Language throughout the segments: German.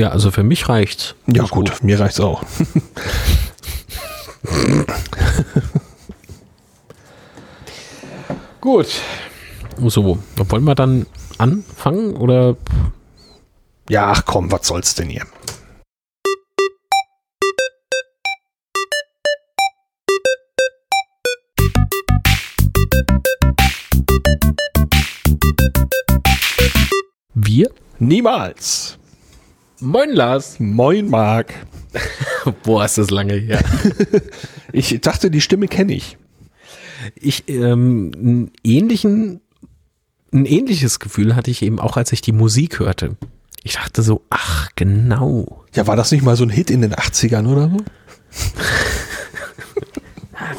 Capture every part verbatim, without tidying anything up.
Ja, also für mich reicht's. Ja gut, gut, mir reicht's auch. Gut. So, wollen wir dann anfangen oder? Ja, ach komm, was soll's denn hier? Wir? Niemals. Moin Lars. Moin Marc. Boah, ist das lange her. Ich dachte, die Stimme kenne ich. Ich, ähm, einen ähnlichen, ein ähnliches Gefühl hatte ich eben auch, als ich die Musik hörte. Ich dachte so, ach, genau. Ja, war das nicht mal so ein Hit in den achtzigern oder so?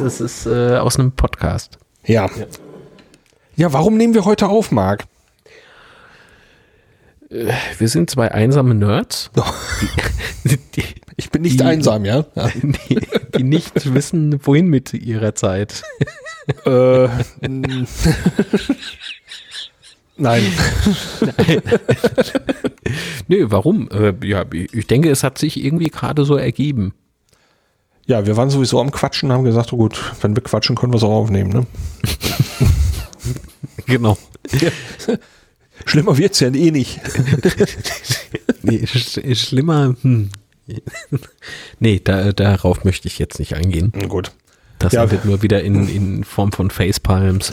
Das ist äh, aus einem Podcast. Ja. Ja, warum nehmen wir heute auf, Marc? Wir sind zwei einsame Nerds. Die, die, ich bin nicht die, einsam, ja? ja. Die, die nicht wissen, wohin mit ihrer Zeit. Äh, n- Nein. Nein. Nö, warum? Äh, ja, ich denke, es hat sich irgendwie gerade so ergeben. Ja, wir waren sowieso am Quatschen und haben gesagt, oh gut, wenn wir quatschen, können wir es auch aufnehmen, ne? Genau. Ja. Schlimmer wird's ja eh nicht. Nee, sch- schlimmer. Hm. Nee, da, darauf möchte ich jetzt nicht eingehen. Gut. Das ja, wird nur wieder in, in Form von Facepalms.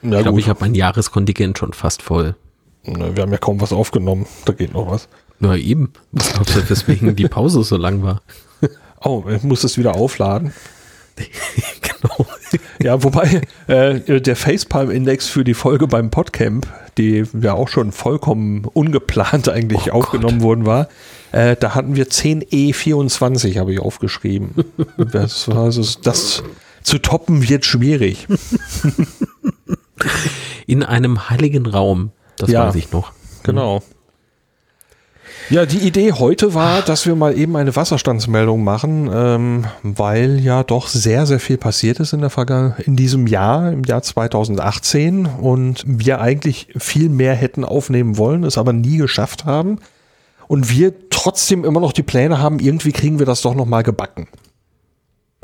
Und ich glaube, ich habe mein Jahreskontingent schon fast voll. Na, wir haben ja kaum was aufgenommen. Da geht noch was. Na eben. Also deswegen die Pause so lang war. Oh, ich muss das wieder aufladen. Genau. Ja, wobei äh, der Facepalm-Index für die Folge beim Podcamp, die ja auch schon vollkommen ungeplant eigentlich oh aufgenommen Gott. worden war, äh, da hatten wir zehn E vierundzwanzig, habe ich aufgeschrieben. Das, also, das zu toppen wird schwierig. In einem heiligen Raum, das ja, weiß ich noch. Genau. Ja, die Idee heute war, dass wir mal eben eine Wasserstandsmeldung machen, ähm, weil ja doch sehr, sehr viel passiert ist in der Vergangen- in diesem Jahr, im Jahr zweitausendachtzehn, und wir eigentlich viel mehr hätten aufnehmen wollen, es aber nie geschafft haben und wir trotzdem immer noch die Pläne haben, irgendwie kriegen wir das doch nochmal gebacken.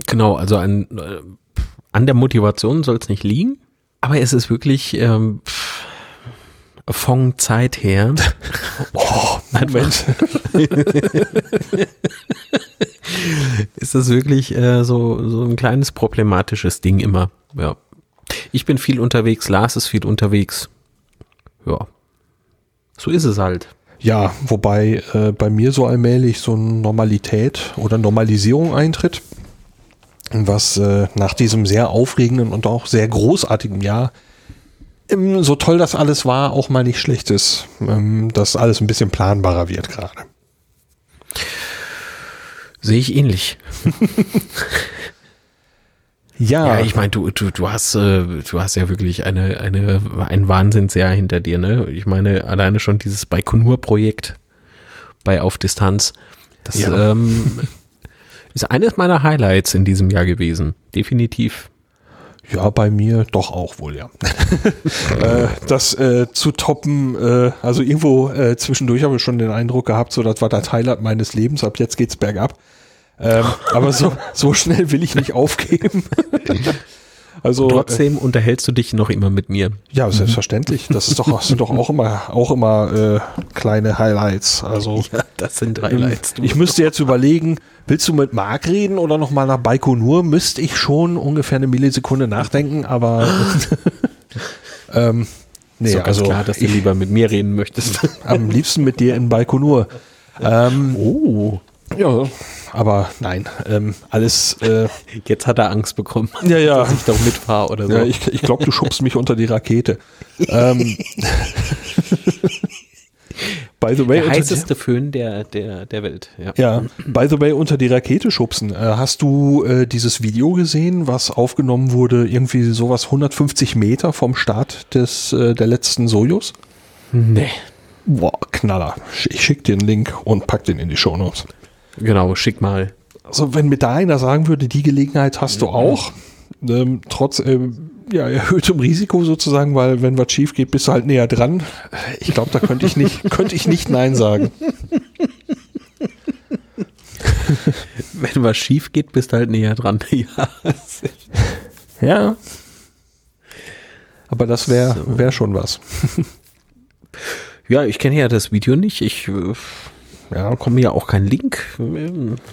Genau, also an, äh, an der Motivation soll es nicht liegen, aber es ist wirklich... Ähm, von Zeit her. Oh, Moment. Ist das wirklich äh, so, so ein kleines problematisches Ding immer. Ja. Ich bin viel unterwegs, Lars ist viel unterwegs. Ja. So ist es halt. Ja, wobei äh, bei mir so allmählich so eine Normalität oder Normalisierung eintritt, was äh, nach diesem sehr aufregenden und auch sehr großartigen Jahr, so toll das alles war, auch mal nicht schlecht ist, dass alles ein bisschen planbarer wird gerade. Sehe ich ähnlich. Ja. Ja, ich meine, du, du, du hast, du hast ja wirklich eine, eine, ein Wahnsinnsjahr hinter dir, ne? Ich meine, alleine schon dieses Baikonur-Projekt bei Auf Distanz, das ja. ähm, ist eines meiner Highlights in diesem Jahr gewesen. Definitiv. Ja, bei mir doch auch wohl, ja. äh, das äh, zu toppen, äh, also irgendwo äh, zwischendurch habe ich schon den Eindruck gehabt, so das war das Highlight meines Lebens, ab jetzt geht's bergab. Ähm, aber so, so schnell will ich nicht aufgeben. Also, trotzdem äh, unterhältst du dich noch immer mit mir. Ja, selbstverständlich. Das ist doch, sind doch auch immer, auch immer äh, kleine Highlights. Also, ja, das sind Highlights. Ich müsste jetzt überlegen, willst du mit Marc reden oder nochmal nach Baikonur? Müsste ich schon ungefähr eine Millisekunde nachdenken, aber ähm, nee, ist doch ganz also klar, dass du ich, lieber mit mir reden möchtest. Am liebsten mit dir in Baikonur. Ähm, oh. Ja, aber nein, ähm, alles... Äh, Jetzt hat er Angst bekommen, ja, ja. dass ich doch mitfahre oder so. Ja, ich ich glaube, du schubst mich unter die Rakete. ähm, by the way, der heißeste Föhn der, der, der Welt. Ja. ja, by the way, unter die Rakete schubsen. Äh, hast du äh, dieses Video gesehen, was aufgenommen wurde, irgendwie sowas hundertfünfzig Meter vom Start des äh, der letzten Soyuz? Nee. Boah, Knaller. Ich schick dir einen Link und pack den in die Shownotes. Genau, schick mal. Also wenn mir da einer sagen würde, die Gelegenheit hast du auch, ähm, trotz, ähm, ja, erhöhtem Risiko sozusagen, weil wenn was schief geht, bist du halt näher dran. Ich glaube, da könnte ich nicht, könnte ich nicht Nein sagen. Wenn was schief geht, bist du halt näher dran. Ja. Ja. Aber das wäre so. wär schon was. Ja, ich kenne ja das Video nicht. Ich ja, bekomme ja auch keinen Link.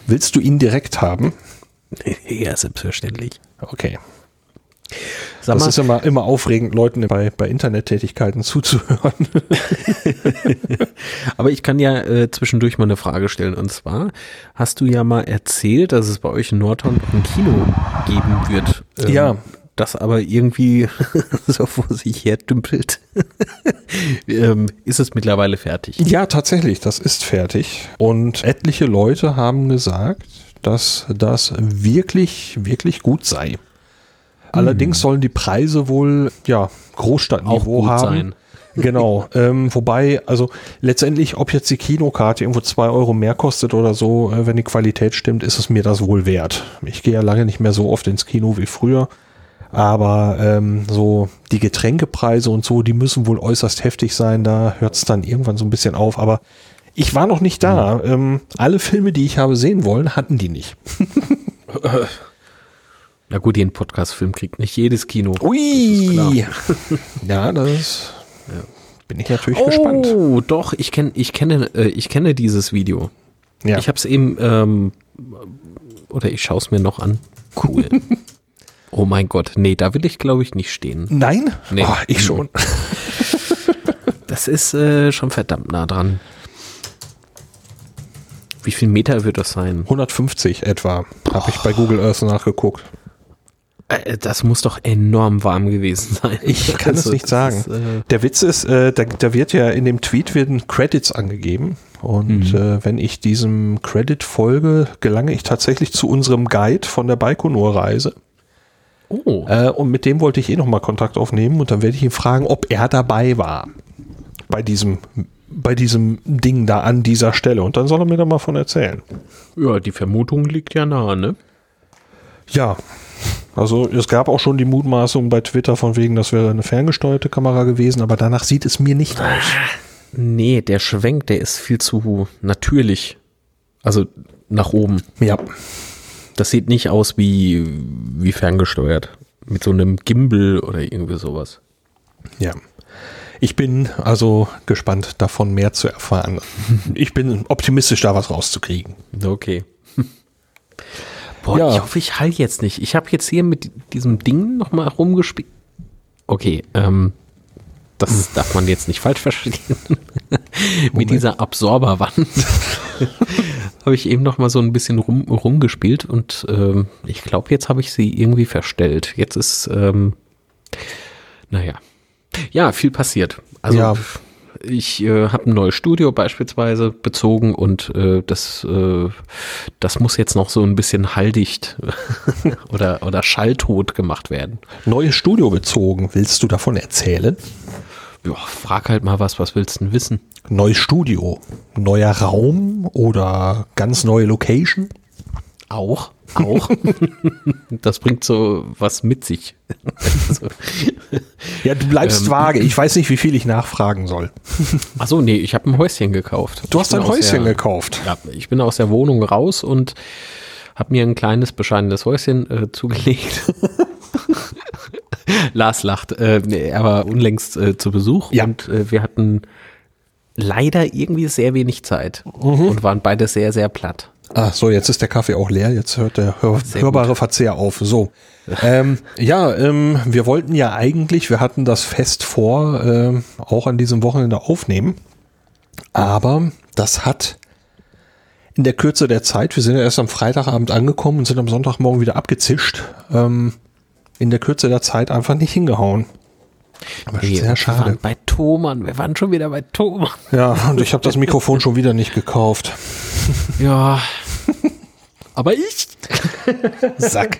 Willst du ihn direkt haben? Ja, selbstverständlich. Okay. Sag das mal, ist immer, immer aufregend, Leuten bei, bei Internettätigkeiten zuzuhören. Aber ich kann ja äh, zwischendurch mal eine Frage stellen. Und zwar hast du ja mal erzählt, dass es bei euch in Nordhorn ein Kino geben wird. Ähm, ja. Das aber irgendwie so vor sich her dümpelt. ähm, ist es mittlerweile fertig? Ja, tatsächlich. Das ist fertig. Und etliche Leute haben gesagt, dass das wirklich, wirklich gut sei. Allerdings sollen die Preise wohl, ja, Großstadtniveau haben. Sein. Genau, ähm, wobei, also letztendlich, ob jetzt die Kinokarte irgendwo zwei Euro mehr kostet oder so, äh, wenn die Qualität stimmt, ist es mir das wohl wert. Ich gehe ja lange nicht mehr so oft ins Kino wie früher, aber ähm, so die Getränkepreise und so, die müssen wohl äußerst heftig sein, da hört es dann irgendwann so ein bisschen auf, aber ich war noch nicht da. Mhm. Ähm, alle Filme, die ich habe sehen wollen, hatten die nicht. Na gut, den Podcast-Film kriegt nicht jedes Kino. Ui! Das ist klar. Ja, das ist, ja. Bin ich natürlich oh, gespannt. Oh, doch, ich, kenn, ich, kenne, äh, ich kenne dieses Video. Ja. Ich habe es eben, ähm, oder ich schaue es mir noch an. Cool. Oh mein Gott, nee, da will ich, glaube ich, nicht stehen. Nein? Nee. Oh, ich schon. Das ist äh, schon verdammt nah dran. Wie viel Meter wird das sein? hundertfünfzig etwa, habe ich bei Google Earth nachgeguckt. Das muss doch enorm warm gewesen sein. Ich kann also, es nicht sagen. Ist, äh der Witz ist, äh, da, da wird ja in dem Tweet werden Credits angegeben. Und mhm. äh, wenn ich diesem Credit folge, gelange ich tatsächlich zu unserem Guide von der Baikonur-Reise. Oh. Äh, und mit dem wollte ich eh nochmal Kontakt aufnehmen. Und dann werde ich ihn fragen, ob er dabei war. Bei diesem, bei diesem Ding da an dieser Stelle. Und dann soll er mir da mal von erzählen. Ja, die Vermutung liegt ja nahe, ne? Ja. Also es gab auch schon die Mutmaßung bei Twitter von wegen, das wäre eine ferngesteuerte Kamera gewesen, aber danach sieht es mir nicht aus. Nee, der Schwenk, der ist viel zu natürlich. Also nach oben. Ja. Das sieht nicht aus wie, wie ferngesteuert. Mit so einem Gimbal oder irgendwie sowas. Ja. Ich bin also gespannt, davon mehr zu erfahren. Ich bin optimistisch, da was rauszukriegen. Okay. Boah, ja. Ich hoffe, ich halte jetzt nicht. Ich habe jetzt hier mit diesem Ding nochmal rumgespielt. Okay, ähm, das hm. darf man jetzt nicht falsch verstehen. Mit dieser Absorberwand habe ich eben nochmal so ein bisschen rum, rumgespielt und ähm, ich glaube, jetzt habe ich sie irgendwie verstellt. Jetzt ist, ähm, naja, ja, viel passiert. Also ja. Ich äh, habe ein neues Studio beispielsweise bezogen und äh, das, äh, das muss jetzt noch so ein bisschen halldicht oder, oder schalltot gemacht werden. Neues Studio bezogen, willst du davon erzählen? Ja, frag halt mal was, was willst du denn wissen? Neues Studio, neuer Raum oder ganz neue Location? Auch, auch. Das bringt so was mit sich. Also, ja, du bleibst ähm, vage. Ich weiß nicht, wie viel ich nachfragen soll. Ach so, nee, ich habe ein Häuschen gekauft. Du ich hast ein Häuschen der, gekauft? Ja, ich bin aus der Wohnung raus und habe mir ein kleines, bescheidenes Häuschen äh, zugelegt. Lars lacht. Äh, nee, er war unlängst äh, zu Besuch ja. und äh, wir hatten leider irgendwie sehr wenig Zeit mhm. und waren beide sehr, sehr platt. Ah, so, jetzt ist der Kaffee auch leer, jetzt hört der hör- hörbare gut. Verzehr auf. So, ähm, ja, ähm, wir wollten ja eigentlich, wir hatten das fest vor, ähm, auch an diesem Wochenende aufnehmen, aber das hat in der Kürze der Zeit, wir sind ja erst am Freitagabend angekommen und sind am Sonntagmorgen wieder abgezischt, ähm, in der Kürze der Zeit einfach nicht hingehauen. Aber nee, sehr schade. Wir waren bei Thomann, wir waren schon wieder bei Thomann. Ja, und ich habe das Mikrofon schon wieder nicht gekauft. Ja, aber ich. Sack.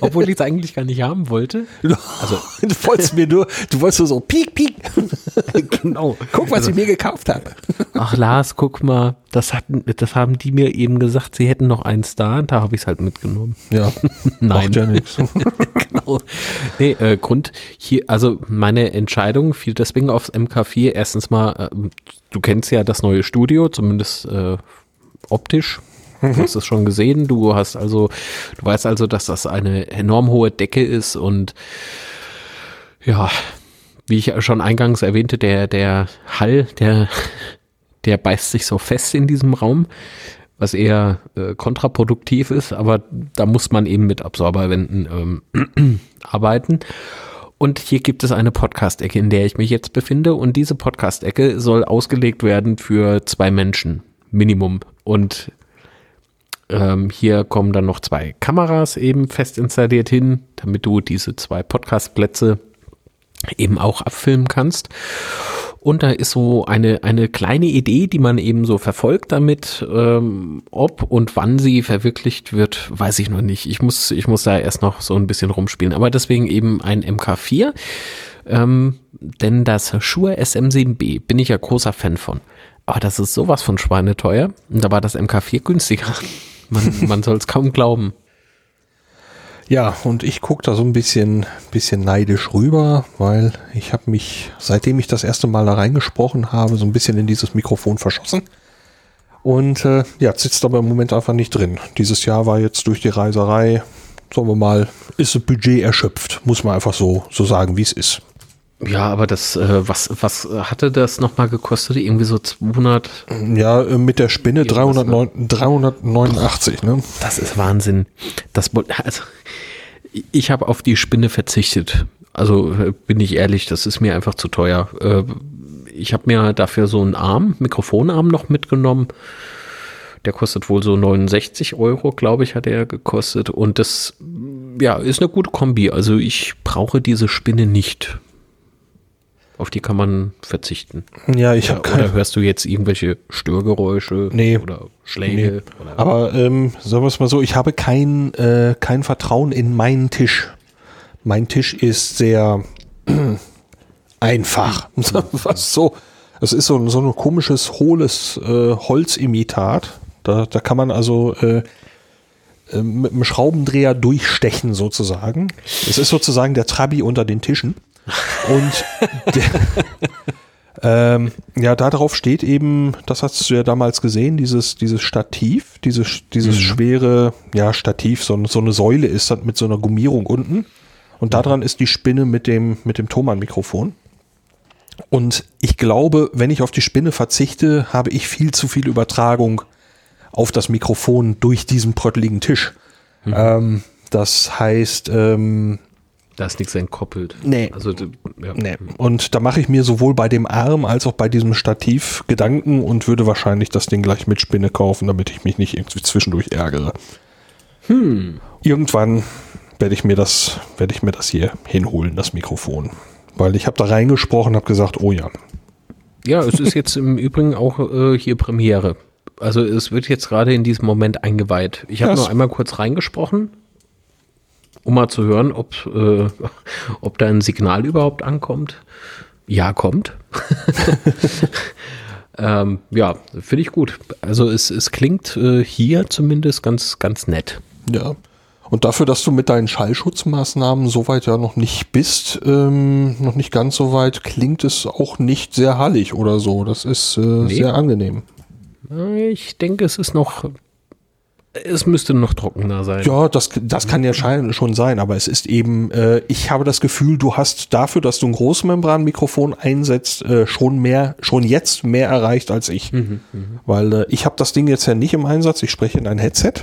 Obwohl ich es eigentlich gar nicht haben wollte. Also, du wolltest mir nur, du wolltest nur so piek, piek. Genau. Guck, was also, ich mir gekauft habe. Ach, Lars, guck mal. Das, hatten, das haben die mir eben gesagt, sie hätten noch eins da. Und da habe ich es halt mitgenommen. Ja. Nein. Macht ja nichts. Genau. Nee, äh, Grund hier, also meine Entscheidung fiel deswegen aufs M K vier. Erstens mal, äh, du kennst ja das neue Studio, zumindest äh, optisch. Du hast es schon gesehen, du hast also, du weißt also, dass das eine enorm hohe Decke ist und ja, wie ich schon eingangs erwähnte, der, der Hall, der, der beißt sich so fest in diesem Raum, was eher äh, kontraproduktiv ist, aber da muss man eben mit Absorberwänden ähm, arbeiten. Und hier gibt es eine Podcast-Ecke, in der ich mich jetzt befinde und diese Podcast-Ecke soll ausgelegt werden für zwei Menschen, Minimum, und Ähm, hier kommen dann noch zwei Kameras eben fest installiert hin, damit du diese zwei Podcast-Plätze eben auch abfilmen kannst. Und da ist so eine, eine kleine Idee, die man eben so verfolgt damit. Ähm, ob und wann sie verwirklicht wird, weiß ich noch nicht. Ich muss, ich muss da erst noch so ein bisschen rumspielen. Aber deswegen eben ein M K vier. Ähm, denn das Shure S M sieben B bin ich ja großer Fan von. Aber das ist sowas von schweineteuer. Und da war das M K vier günstiger. Man, man soll es kaum glauben. Ja, und ich gucke da so ein bisschen, bisschen neidisch rüber, weil ich habe mich, seitdem ich das erste Mal da reingesprochen habe, so ein bisschen in dieses Mikrofon verschossen. Und äh, ja, sitzt aber im Moment einfach nicht drin. Dieses Jahr war jetzt durch die Reiserei, sagen wir mal, ist das Budget erschöpft. Muss man einfach so, so sagen, wie es ist. Ja, aber das, äh, was, was hatte das nochmal gekostet? Irgendwie so zweihundert? Ja, mit der Spinne dreihundertneunundachtzig, ne? Das ist Wahnsinn. Das, also, ich habe auf die Spinne verzichtet. Also, bin ich ehrlich, das ist mir einfach zu teuer. Ich habe mir dafür so einen Arm, Mikrofonarm noch mitgenommen. Der kostet wohl so neunundsechzig Euro, glaube ich, hat er gekostet. Und das, ja, ist eine gute Kombi. Also, ich brauche diese Spinne nicht. Auf die kann man verzichten. Ja, ich habe keine. Oder hörst du jetzt irgendwelche Störgeräusche nee, oder Schläge? Nee. Oder aber ähm, sagen wir es mal so, ich habe kein, äh, kein Vertrauen in meinen Tisch. Mein Tisch ist sehr einfach. Was so? Es ist so ein, so ein komisches, hohles äh, Holzimitat. Da, da kann man also äh, mit einem Schraubendreher durchstechen sozusagen. Es ist sozusagen der Trabi unter den Tischen. Und der, ähm, ja, da drauf steht eben, das hast du ja damals gesehen, dieses, dieses Stativ, dieses, dieses mhm. schwere, ja, Stativ, so, so eine Säule ist das mit so einer Gummierung unten. Und daran ist die Spinne mit dem, mit dem Thomann-Mikrofon. Und ich glaube, wenn ich auf die Spinne verzichte, habe ich viel zu viel Übertragung auf das Mikrofon durch diesen brötteligen Tisch. Mhm. Ähm, das heißt, ähm, da ist nichts entkoppelt. Nee. Also, ja. Nee. Und da mache ich mir sowohl bei dem Arm als auch bei diesem Stativ Gedanken und würde wahrscheinlich das Ding gleich mit Spinne kaufen, damit ich mich nicht irgendwie zwischendurch ärgere. Hm. Irgendwann werde ich mir das, werde ich mir das hier hinholen, das Mikrofon. Weil ich habe da reingesprochen, habe gesagt, oh ja. Ja, es ist jetzt im Übrigen auch äh, hier Premiere. Also es wird jetzt gerade in diesem Moment eingeweiht. Ich habe ja, nur einmal kurz reingesprochen. Um mal zu hören, ob, äh, ob da ein Signal überhaupt ankommt. Ja, kommt. ähm, ja, finde ich gut. Also es, es klingt äh, hier zumindest ganz, ganz nett. Ja, und dafür, dass du mit deinen Schallschutzmaßnahmen soweit ja noch nicht bist, ähm, noch nicht ganz so weit, klingt es auch nicht sehr hallig oder so. Das ist äh, nee. sehr angenehm. Ich denke, es ist noch... Es müsste noch trockener sein. Ja, das, das kann ja schon sein, aber es ist eben, äh, ich habe das Gefühl, du hast dafür, dass du ein Großmembranmikrofon einsetzt, äh, schon mehr, schon jetzt mehr erreicht als ich. Mhm, Weil äh, ich habe das Ding jetzt ja nicht im Einsatz, ich spreche in ein Headset.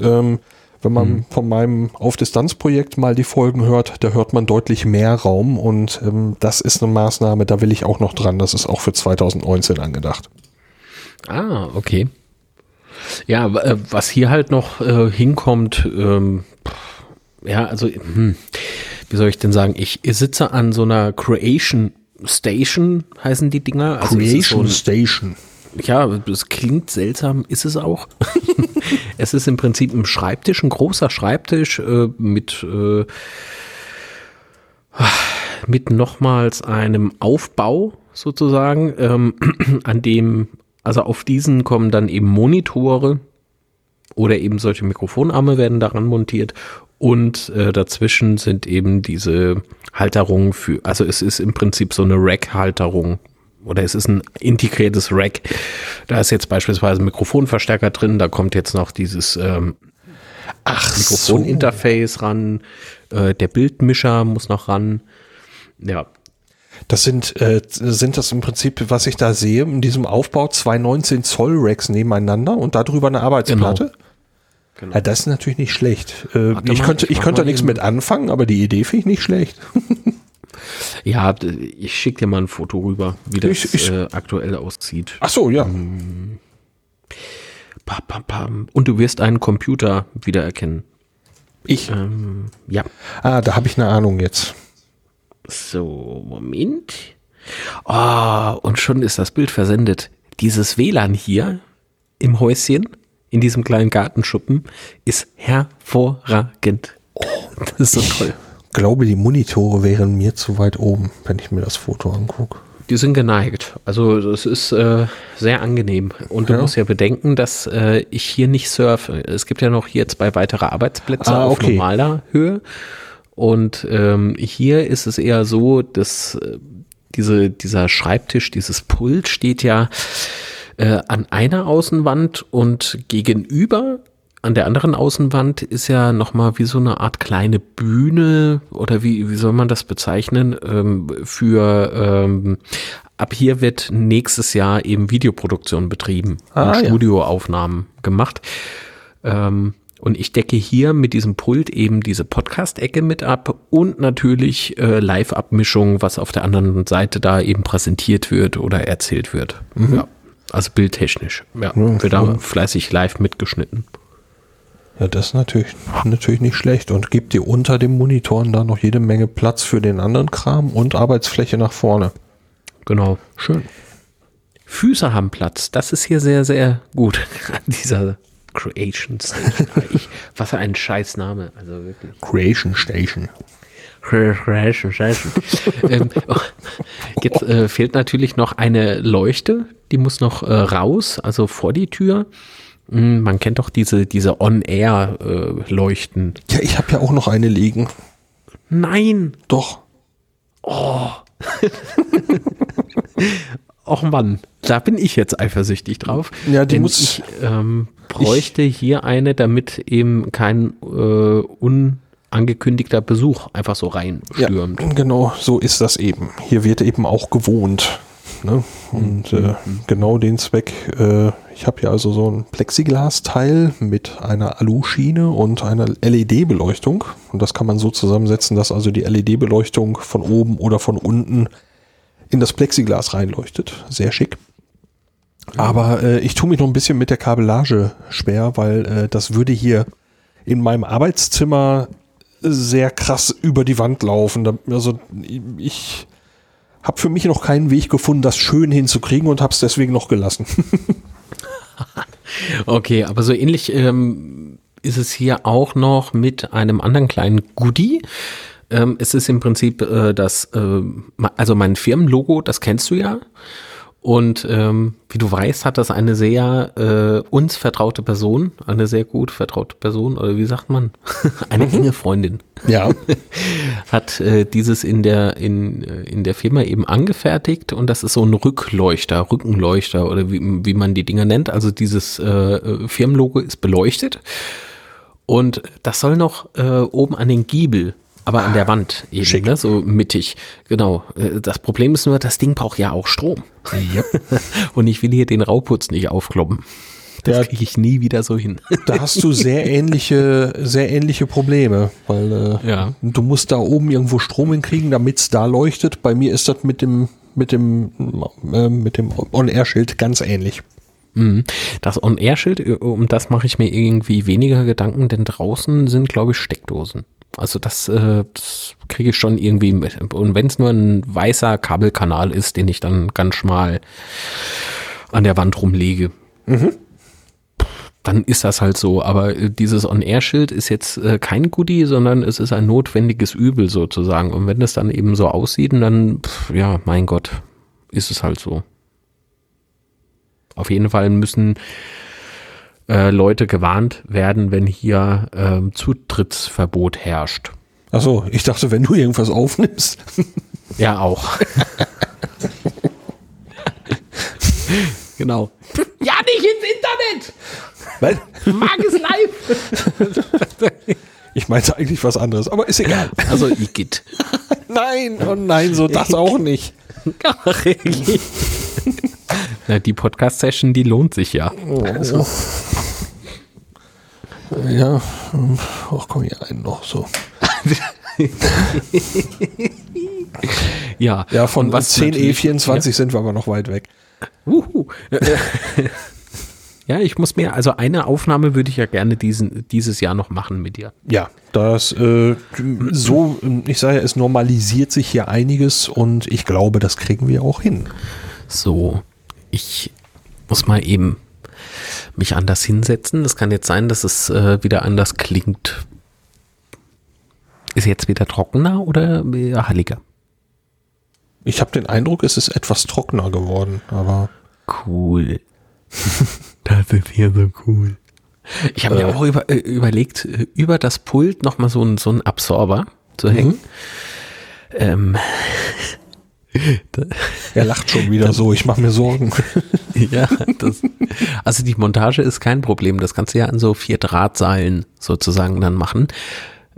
Ähm, wenn man mhm. von meinem Auf Distanz-Projekt mal die Folgen hört, da hört man deutlich mehr Raum und ähm, das ist eine Maßnahme, da will ich auch noch dran, das ist auch für zwanzig neunzehn angedacht. Ah, okay. Ja, was hier halt noch äh, hinkommt, ähm, ja, also, hm, wie soll ich denn sagen, ich sitze an so einer Creation Station, heißen die Dinger. Also Creation so ein, Station. Ja, das klingt seltsam, ist es auch. Es ist im Prinzip ein Schreibtisch, ein großer Schreibtisch äh, mit, äh, mit nochmals einem Aufbau sozusagen, ähm, an dem, also auf diesen kommen dann eben Monitore oder eben solche Mikrofonarme werden daran montiert und äh, dazwischen sind eben diese Halterungen für, also es ist im Prinzip so eine Rack-Halterung. Oder es ist ein integriertes Rack. Da ist jetzt beispielsweise ein Mikrofonverstärker drin, da kommt jetzt noch dieses ähm, Mikrofoninterface so. ran, äh, der Bildmischer muss noch ran. Ja. Das sind, äh, sind das im Prinzip, was ich da sehe, in diesem Aufbau zwei neunzehn Zoll Racks nebeneinander und darüber eine Arbeitsplatte? Genau. Genau. Ja, das ist natürlich nicht schlecht. Äh, ich mal, könnte, ich, ich könnte da nichts mit anfangen, aber die Idee finde ich nicht schlecht. Ja, ich schicke dir mal ein Foto rüber, wie das ich, ich, äh, aktuell aussieht. Ach so, ja. Und du wirst einen Computer wiedererkennen. Ich? Ähm, ja. Ah, da habe ich eine Ahnung jetzt. So, Moment. Ah, oh, und schon ist das Bild versendet. Dieses W L A N hier im Häuschen, in diesem kleinen Gartenschuppen, ist hervorragend. Oh, das ist so toll. Ich glaube, die Monitore wären mir zu weit oben, wenn ich mir das Foto angucke. Die sind geneigt. Also das ist äh, sehr angenehm. Und du ja. musst ja bedenken, dass äh, ich hier nicht surfe. Es gibt ja noch hier zwei weitere Arbeitsplätze ah, okay. auf normaler Höhe. Und ähm, hier ist es eher so, dass äh, diese, dieser Schreibtisch, dieses Pult steht ja äh, an einer Außenwand und gegenüber an der anderen Außenwand ist ja nochmal wie so eine Art kleine Bühne oder wie, wie soll man das bezeichnen? Ähm, für ähm, ab hier wird nächstes Jahr eben Videoproduktion betrieben ah, und ja. Studioaufnahmen gemacht. Ähm, und ich decke hier mit diesem Pult eben diese Podcast-Ecke mit ab und natürlich äh, Live-Abmischung, was auf der anderen Seite da eben präsentiert wird oder erzählt wird. Mhm. Ja, also bildtechnisch. Ja, mhm. Wird da fleißig live mitgeschnitten. Ja, das ist natürlich, natürlich nicht schlecht und gibt dir unter den Monitoren da noch jede Menge Platz für den anderen Kram und Arbeitsfläche nach vorne. Genau. Schön. Füße haben Platz. Das ist hier sehr, sehr gut an dieser Creation Station. Ich, was für ein Scheißname. Also wirklich. Creation Station. Creation Station. ähm, jetzt äh, fehlt natürlich noch eine Leuchte. Die muss noch äh, raus, also vor die Tür. Man kennt doch diese, diese On-Air-Leuchten. Ja, ich habe ja auch noch eine liegen. Nein. Doch. Oh. Och Mann, da bin ich jetzt eifersüchtig drauf. Ja, die muss ich ähm, bräuchte ich, hier eine, damit eben kein äh, unangekündigter Besuch einfach so reinstürmt. Ja, genau, so ist das eben. Hier wird eben auch gewohnt. Ne? Und mhm. äh, genau den Zweck, äh, ich habe hier also so ein Plexiglas-Teil mit einer Aluschiene und einer L E D-Beleuchtung und das kann man so zusammensetzen, dass also die L E D-Beleuchtung von oben oder von unten in das Plexiglas reinleuchtet. Sehr schick. Mhm. Aber äh, ich tue mich noch ein bisschen mit der Kabellage schwer, weil äh, das würde hier in meinem Arbeitszimmer sehr krass über die Wand laufen. Also ich... Hab für mich noch keinen Weg gefunden, das schön hinzukriegen und hab's deswegen noch gelassen. Okay, aber so ähnlich ähm, ist es hier auch noch mit einem anderen kleinen Goodie. Ähm, es ist im Prinzip äh, das, äh, also mein Firmenlogo, das kennst du ja. Und ähm, wie du weißt, hat das eine sehr äh, uns vertraute Person, eine sehr gut vertraute Person, oder wie sagt man, eine mhm. enge Freundin, ja, hat äh, dieses in der in in der Firma eben angefertigt und das ist so ein Rückleuchter, Rückenleuchter oder wie wie man die Dinger nennt. Also dieses äh, Firmenlogo ist beleuchtet und das soll noch äh, oben an den Giebel. Aber an der Wand eben, ne? So mittig. Genau. Das Problem ist nur, das Ding braucht ja auch Strom. Yep. Und ich will hier den Rauputz nicht aufkloppen. Das ja, kriege ich nie wieder so hin. Da hast du sehr ähnliche, sehr ähnliche Probleme, weil äh, ja. du musst da oben irgendwo Strom hinkriegen, damit es da leuchtet. Bei mir ist das mit dem, mit dem, äh, mit dem On-Air-Schild ganz ähnlich. Das On-Air-Schild, um das mache ich mir irgendwie weniger Gedanken, denn draußen sind, glaube ich, Steckdosen. Also das, äh, das kriege ich schon irgendwie mit. Und wenn es nur ein weißer Kabelkanal ist, den ich dann ganz schmal an der Wand rumlege, mhm. dann ist das halt so. Aber dieses On-Air-Schild ist jetzt äh, kein Goodie, sondern es ist ein notwendiges Übel sozusagen. Und wenn es dann eben so aussieht, dann, pff, ja, mein Gott, ist es halt so. Auf jeden Fall müssen äh, Leute gewarnt werden, wenn hier äh, Zutrittsverbot herrscht. Ach so, ich dachte, wenn du irgendwas aufnimmst. Ja, auch. Genau. Ja, nicht ins Internet! Was? Mag es live! Ich meinte eigentlich was anderes, aber ist egal. Also, Igitt. Nein, oh nein, so das auch nicht. Ach, na, die Podcast-Session, die lohnt sich ja. Oh. Also. Ja, ach komm, hier einen noch so. Ja, ja, von was zehn E vierundzwanzig ja. sind wir aber noch weit weg. Uhu. Ja, ich muss mir, also eine Aufnahme würde ich ja gerne diesen, dieses Jahr noch machen mit dir. Ja, das äh, so, ich sage ja, es normalisiert sich hier einiges und ich glaube, das kriegen wir auch hin. So, ich muss mal eben mich anders hinsetzen. Das kann jetzt sein, dass es äh, wieder anders klingt. Ist jetzt wieder trockener oder halliger? Ich habe den Eindruck, es ist etwas trockener geworden, aber... Cool. Das ist hier so cool. Ich habe äh, mir auch über, äh, überlegt, über das Pult nochmal so einen so einen Absorber zu hängen. Mhm. Ähm... Er lacht schon wieder so, ich mache mir Sorgen. Ja, das, also die Montage ist kein Problem. Das kannst du ja an so vier Drahtseilen sozusagen dann machen,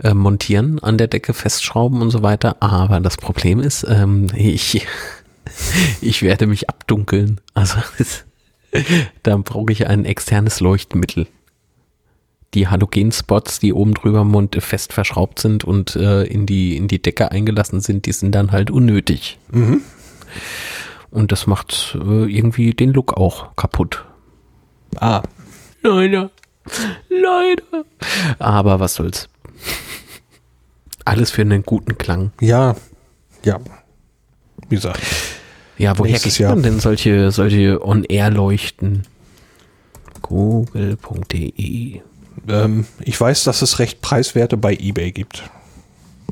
äh, montieren, an der Decke festschrauben und so weiter. Aber das Problem ist, ähm, ich, ich werde mich abdunkeln. Also da brauche ich ein externes Leuchtmittel. Die Halogenspots, die oben drüber Mund fest verschraubt sind und äh, in die in die Decke eingelassen sind, die sind dann halt unnötig. Mhm. Und das macht äh, irgendwie den Look auch kaputt. Ah. Leider. Leider. Aber was soll's. Alles für einen guten Klang. Ja. Ja. Wie gesagt. Ja, woher kriegt man denn solche, solche On-Air-Leuchten? Google punkt de Ich weiß, dass es recht preiswerte bei eBay gibt.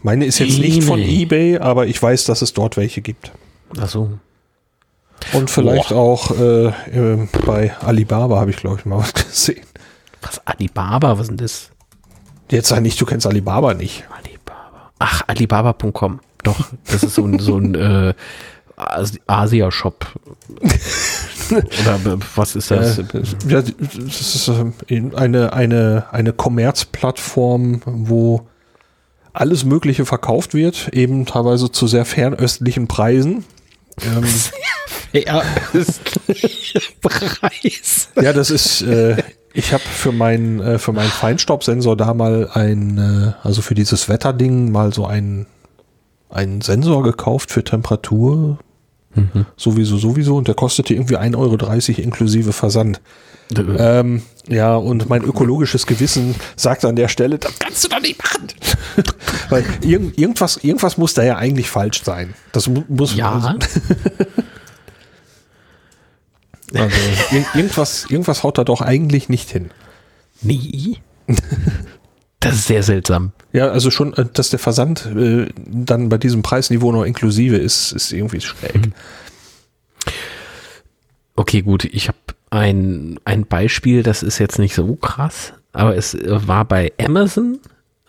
Meine ist jetzt nicht von eBay, aber ich weiß, dass es dort welche gibt. Ach so. Und vielleicht Boah. auch äh, äh, bei Alibaba habe ich, glaube ich, mal was gesehen. Was, Alibaba? Was ist denn das? Jetzt sei nicht, du kennst Alibaba nicht. Alibaba. Ach, Alibaba punkt com. Doch, das ist so ein, so ein äh, Asia-Shop. Oder was ist das? Ja, das ist eine, eine, eine Commerz-Plattform, wo alles Mögliche verkauft wird, eben teilweise zu sehr fernöstlichen Preisen. Sehr fernöstliche Preise. Ja, das ist, äh, ich habe für meinen äh, für meinen Feinstaubsensor da mal ein, äh, also für dieses Wetterding mal so einen, einen Sensor gekauft für Temperatur. Mhm. Sowieso, sowieso. Und der kostete irgendwie ein Euro dreißig inklusive Versand. Mhm. Ähm, ja, und mein ökologisches Gewissen sagt an der Stelle, das kannst du doch nicht machen. Weil irg- irgendwas, irgendwas muss da ja eigentlich falsch sein. Das mu- muss... Ja. Also, ir- irgendwas, irgendwas haut da doch eigentlich nicht hin. Nee. Das ist sehr seltsam. Ja, also schon, dass der Versand äh, dann bei diesem Preisniveau noch inklusive ist, ist irgendwie schräg. Okay, gut. Ich habe ein, ein Beispiel, das ist jetzt nicht so krass, aber es war bei Amazon,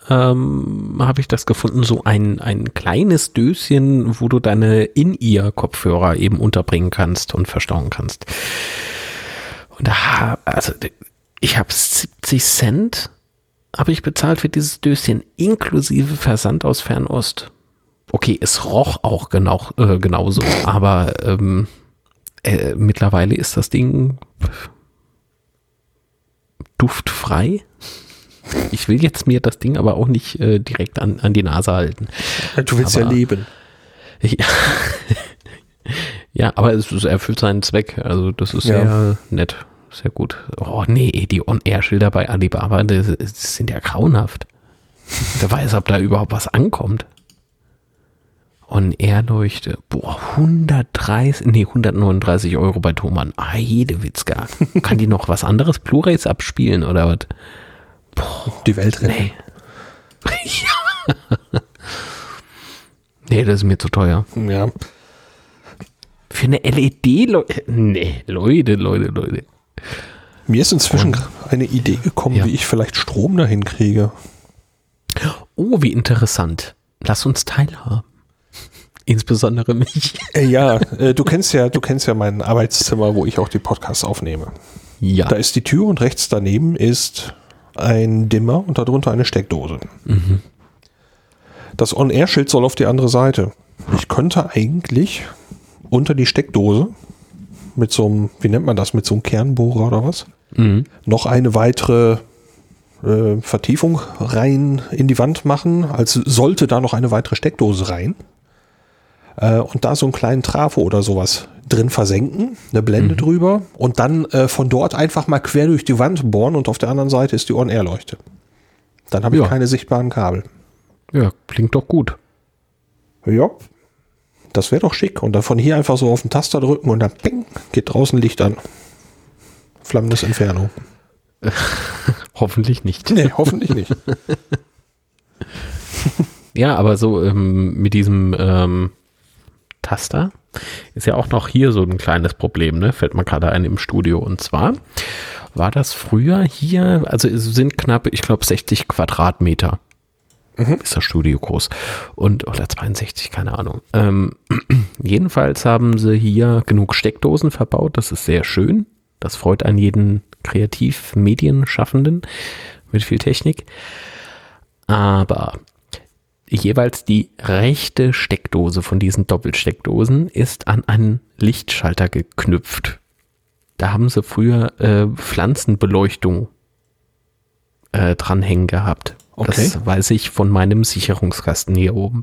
ähm, habe ich das gefunden, so ein, ein kleines Döschen, wo du deine In-Ear-Kopfhörer eben unterbringen kannst und verstauen kannst. Und da, also ich habe siebzig Cent habe ich bezahlt für dieses Döschen inklusive Versand aus Fernost. Okay, es roch auch genau, äh, genauso, aber ähm, äh, mittlerweile ist das Ding duftfrei. Ich will jetzt mir das Ding aber auch nicht äh, direkt an, an die Nase halten. Du willst aber, ja leben. Ja, ja, aber es, es erfüllt seinen Zweck. Also das ist ja sehr nett. Sehr gut. Oh nee, die On-Air-Schilder bei Alibaba, die, die sind ja grauenhaft. Wer weiß, ob da überhaupt was ankommt. On-Air leuchte. Boah, hundertdreißig, nee, hundertneununddreißig Euro bei Thomann. Ah, jede Witzka. Kann die noch was anderes? Blu-rays abspielen oder was? Boah, die Welt retten. Nee. Ja. Nee, das ist mir zu teuer. Ja. Für eine L E D, Leute. Nee, Leute, Leute, Leute. Mir ist inzwischen Und, eine Idee gekommen, ja. wie ich vielleicht Strom dahin kriege. Oh, wie interessant. Lass uns teilhaben. Insbesondere mich. Ja, äh, du kennst ja, du kennst ja mein Arbeitszimmer, wo ich auch die Podcasts aufnehme. Ja. Da ist die Tür und rechts daneben ist ein Dimmer und darunter eine Steckdose. Mhm. Das On-Air-Schild soll auf die andere Seite. Ich könnte eigentlich unter die Steckdose mit so einem, wie nennt man das, mit so einem Kernbohrer oder was, mhm. noch eine weitere äh, Vertiefung rein in die Wand machen, als sollte da noch eine weitere Steckdose rein. Und da so einen kleinen Trafo oder sowas drin versenken, eine Blende mhm. drüber und dann äh, von dort einfach mal quer durch die Wand bohren und auf der anderen Seite ist die On-Air-Leuchte. Dann habe ich ja. keine sichtbaren Kabel. Ja, klingt doch gut. Ja, das wäre doch schick. Und dann von hier einfach so auf den Taster drücken und dann ping, geht draußen Licht an. Flammendes Inferno. Hoffentlich nicht. Nee, hoffentlich nicht. Ja, aber so ähm, mit diesem... Ähm Taster. Ist ja auch noch hier so ein kleines Problem, ne? Fällt mir gerade ein im Studio. Und zwar war das früher hier, also es sind knapp, ich glaube, sechzig Quadratmeter mhm. ist das Studio groß. Und, oder zweiundsechzig, keine Ahnung. Ähm, jedenfalls haben sie hier genug Steckdosen verbaut. Das ist sehr schön. Das freut an jeden Kreativmedienschaffenden mit viel Technik. Aber jeweils die rechte Steckdose von diesen Doppelsteckdosen ist an einen Lichtschalter geknüpft. Da haben sie früher äh, Pflanzenbeleuchtung äh, dranhängen gehabt. Okay. Das weiß ich von meinem Sicherungskasten hier oben.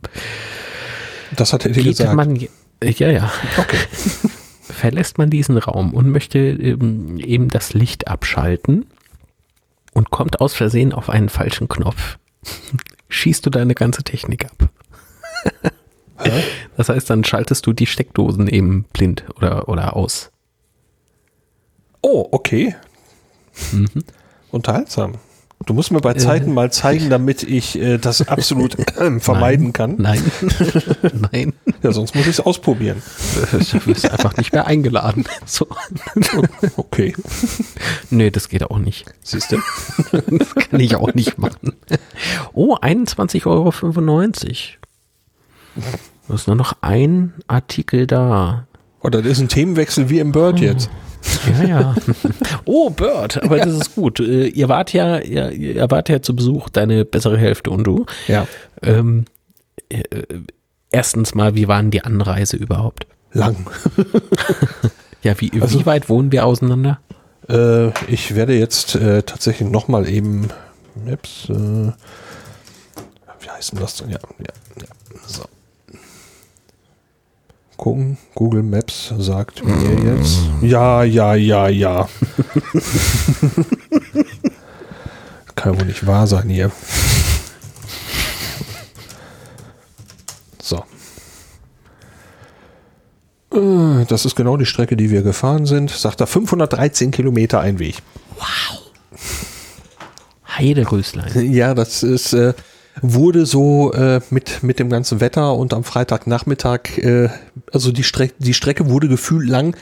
Das hat er dir gesagt. Man, äh, ja, ja. Okay. Verlässt man diesen Raum und möchte ähm, eben das Licht abschalten und kommt aus Versehen auf einen falschen Knopf. Schießt du deine ganze Technik ab. Das heißt, dann schaltest du die Steckdosen eben blind oder, oder aus. Oh, okay. Mhm. Unterhaltsam. Du musst mir bei Zeiten äh, mal zeigen, damit ich äh, das absolut äh, vermeiden nein, kann. Nein. Nein. Ja, sonst muss ich es ausprobieren. Du wirst einfach nicht mehr eingeladen. So. Okay. Nee, das geht auch nicht. Siehst du? Das kann ich auch nicht machen. Oh, einundzwanzig Euro fünfundneunzig. Da ist nur noch ein Artikel da. Oh, das ist ein Themenwechsel wie im Bird oh. jetzt. Ja, ja. Oh, Bird, aber ja. das ist gut. Ihr wart ja, ihr, ihr wart ja zu Besuch, deine bessere Hälfte und du. Ja. Ähm, äh, erstens mal, wie war denn die Anreise überhaupt? Lang. Ja, wie, also, wie weit wohnen wir auseinander? Äh, ich werde jetzt äh, tatsächlich nochmal eben Maps, äh, wie heißt denn das denn? Ja, ja, ja. So. Gucken. Google Maps sagt mir jetzt. Ja, ja, ja, ja. Kann wohl nicht wahr sein hier. So. Das ist genau die Strecke, die wir gefahren sind. Sagt da fünfhundertdreizehn Kilometer ein Weg. Wow. Heideröslein. Ja, das ist... Äh, wurde so äh, mit, mit dem ganzen Wetter und am Freitagnachmittag, äh, also die, Strec- die Strecke wurde gefühlt lang.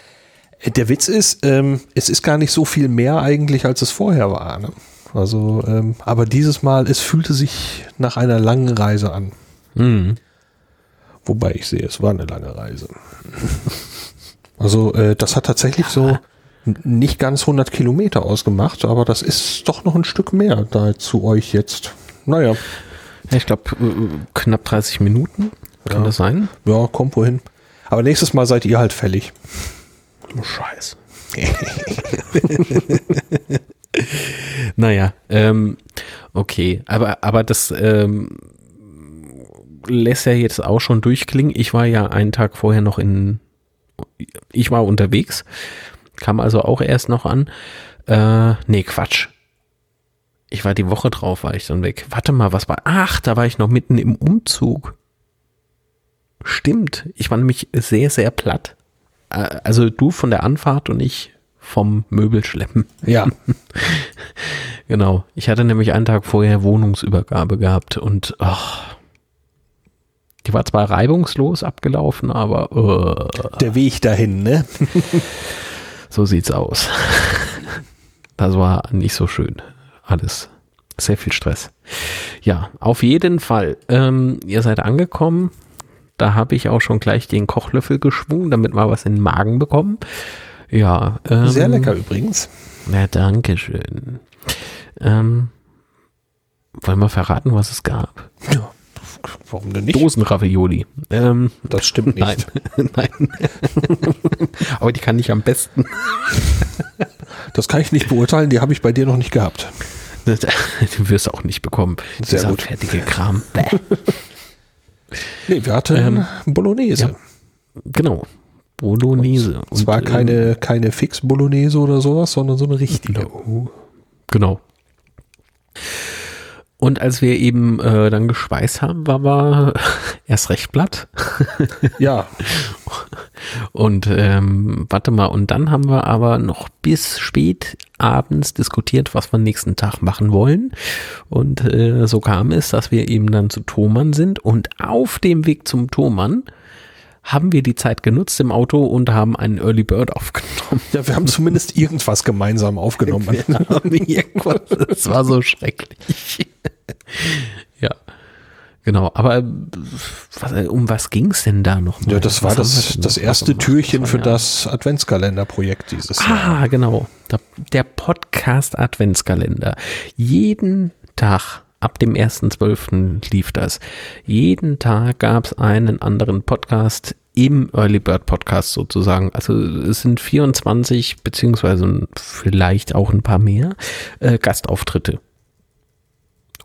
Der Witz ist, ähm, es ist gar nicht so viel mehr eigentlich, als es vorher war. Ne? Also, ähm, aber dieses Mal, es fühlte sich nach einer langen Reise an. Mhm. Wobei ich sehe, es war eine lange Reise. Also äh, das hat tatsächlich so nicht ganz hundert Kilometer ausgemacht, aber das ist doch noch ein Stück mehr da zu euch jetzt. Naja. Ich glaube, knapp dreißig Minuten. Kann ja. das sein? Ja, kommt wohin. Aber nächstes Mal seid ihr halt fällig. Oh, Scheiß. Naja, ähm, okay. Aber, aber das ähm, lässt ja jetzt auch schon durchklingen. Ich war ja einen Tag vorher noch in... Ich war unterwegs. Kam also auch erst noch an. Äh, nee, Quatsch. Ich war die Woche drauf, war ich dann weg. Warte mal, was war? Ach, da war ich noch mitten im Umzug. Stimmt, ich war nämlich sehr, sehr platt. Also du von der Anfahrt und ich vom Möbelschleppen. Ja. Genau. Ich hatte nämlich einen Tag vorher Wohnungsübergabe gehabt und ach, die war zwar reibungslos abgelaufen, aber uh, der Weg dahin, ne? So sieht's aus. Das war nicht so schön. Alles. Sehr viel Stress. Ja, auf jeden Fall. Ähm, ihr seid angekommen. Da habe ich auch schon gleich den Kochlöffel geschwungen, damit wir was in den Magen bekommen. Ja. Ähm, Sehr lecker übrigens. Na, danke schön. Ähm, wollen wir verraten, was es gab? Ja. Warum denn nicht? Dosenravioli. Ähm, das stimmt nicht. Nein. Nein. Aber die kann ich am besten. Das kann ich nicht beurteilen. Die habe ich bei dir noch nicht gehabt. Den wirst du auch nicht bekommen. Sehr Dieser gut. Fertige Kram. Nee, wir hatten ähm, Bolognese. Ja, genau. Bolognese. Und zwar und, keine, keine Fix-Bolognese oder sowas, sondern so eine richtige. Genau. genau. Und als wir eben äh, dann geschweißt haben, war wir erst recht platt. Ja. Und ähm, warte mal, und dann haben wir aber noch bis spät abends diskutiert, was wir nächsten Tag machen wollen. Und äh, so kam es, dass wir eben dann zu Thomann sind. Und auf dem Weg zum Thomann haben wir die Zeit genutzt im Auto und haben einen Early Bird aufgenommen. Ja, wir haben zumindest irgendwas gemeinsam aufgenommen. Wir haben irgendwas, das war so schrecklich. Ja, genau. Aber was, um was ging es denn da nochmal? Ja, das war das, das, das erste Türchen für das Adventskalenderprojekt dieses Jahr. Ah, genau. Der Podcast Adventskalender. Jeden Tag. Ab dem ersten zwölften lief das. Jeden Tag gab es einen anderen Podcast im Early Bird Podcast sozusagen. Also es sind vierundzwanzig beziehungsweise vielleicht auch ein paar mehr äh, Gastauftritte.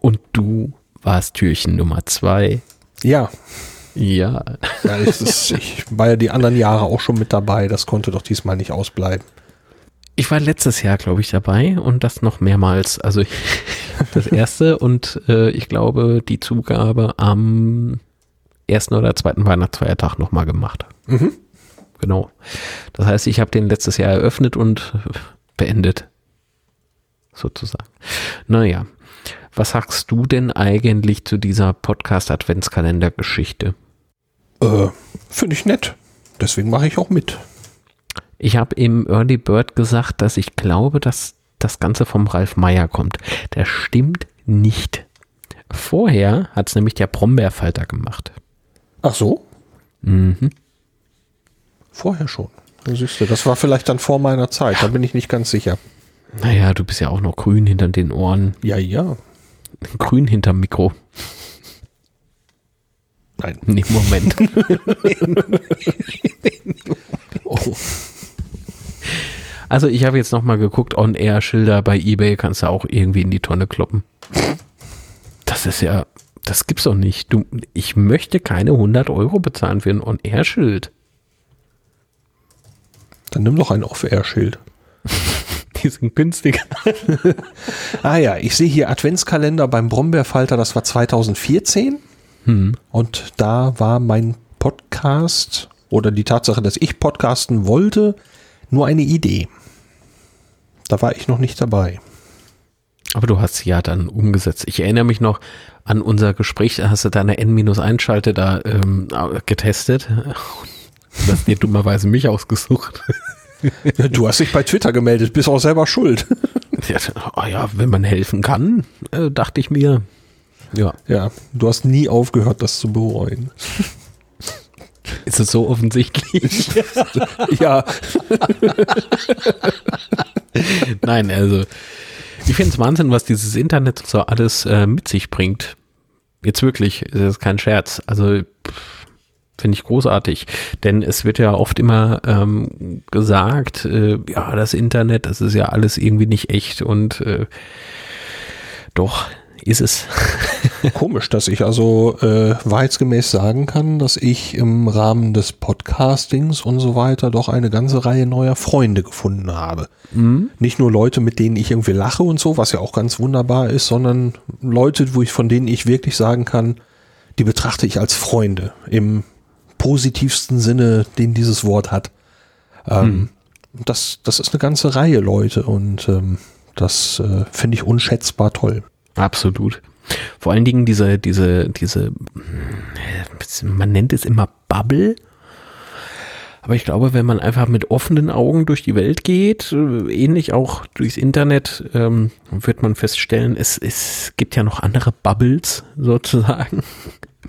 Und du warst Türchen Nummer zwei. Ja. Ja. ja das ist, ich war ja die anderen Jahre auch schon mit dabei. Das konnte doch diesmal nicht ausbleiben. Ich war letztes Jahr, glaube ich, dabei und das noch mehrmals. Also ich, das erste und äh, ich glaube, die Zugabe am ersten oder zweiten Weihnachtsfeiertag nochmal gemacht. Mhm. Genau. Das heißt, ich habe den letztes Jahr eröffnet und beendet. Sozusagen. Naja, was sagst du denn eigentlich zu dieser Podcast-Adventskalender-Geschichte? Äh, finde ich nett. Deswegen mache ich auch mit. Ich habe im Early Bird gesagt, dass ich glaube, dass das Ganze vom Ralf Meyer kommt. Das stimmt nicht. Vorher hat es nämlich der Brombeerfalter gemacht. Ach so? Mhm. Vorher schon. Das, du, das war vielleicht dann vor meiner Zeit, ja. Da bin ich nicht ganz sicher. Naja, du bist ja auch noch grün hinter den Ohren. Ja, ja. Grün hinterm Mikro. Nein. Nee, Moment. Oh. Also ich habe jetzt nochmal geguckt, On-Air-Schilder bei eBay kannst du auch irgendwie in die Tonne kloppen. Das ist ja, das gibt's doch nicht. Du, ich möchte keine hundert Euro bezahlen für ein On-Air-Schild. Dann nimm doch ein Off-Air-Schild. Die sind günstiger. Ah ja, ich sehe hier Adventskalender beim Brombeerfalter, das war zweitausendvierzehn. Hm. Und da war mein Podcast oder die Tatsache, dass ich podcasten wollte, nur eine Idee. Da war ich noch nicht dabei. Aber du hast sie ja dann umgesetzt. Ich erinnere mich noch an unser Gespräch, da hast du deine N-Schalte da ähm, getestet. Du hast dir dummerweise mich ausgesucht. Ja, du hast dich bei Twitter gemeldet, bist auch selber schuld. Ja, oh ja, wenn man helfen kann, äh, dachte ich mir. Ja. ja, du hast nie aufgehört, das zu bereuen. Ist es so offensichtlich? Ja. Nein, also ich finde es Wahnsinn, was dieses Internet so alles äh, mit sich bringt. Jetzt wirklich, das ist kein Scherz. Also finde ich großartig, denn es wird ja oft immer ähm, gesagt, äh, ja, das Internet, das ist ja alles irgendwie nicht echt und äh, doch ist es. Komisch, dass ich also äh, wahrheitsgemäß sagen kann, dass ich im Rahmen des Podcastings und so weiter doch eine ganze Reihe neuer Freunde gefunden habe. Mhm. Nicht nur Leute, mit denen ich irgendwie lache und so, was ja auch ganz wunderbar ist, sondern Leute, wo ich, von denen ich wirklich sagen kann, die betrachte ich als Freunde im positivsten Sinne, den dieses Wort hat. Ähm, hm. das, das ist eine ganze Reihe, Leute. Und ähm, das äh, finde ich unschätzbar toll. Absolut. Vor allen Dingen diese, diese, diese, man nennt es immer Bubble. Aber ich glaube, wenn man einfach mit offenen Augen durch die Welt geht, ähnlich auch durchs Internet, ähm, wird man feststellen, es, es gibt ja noch andere Bubbles sozusagen,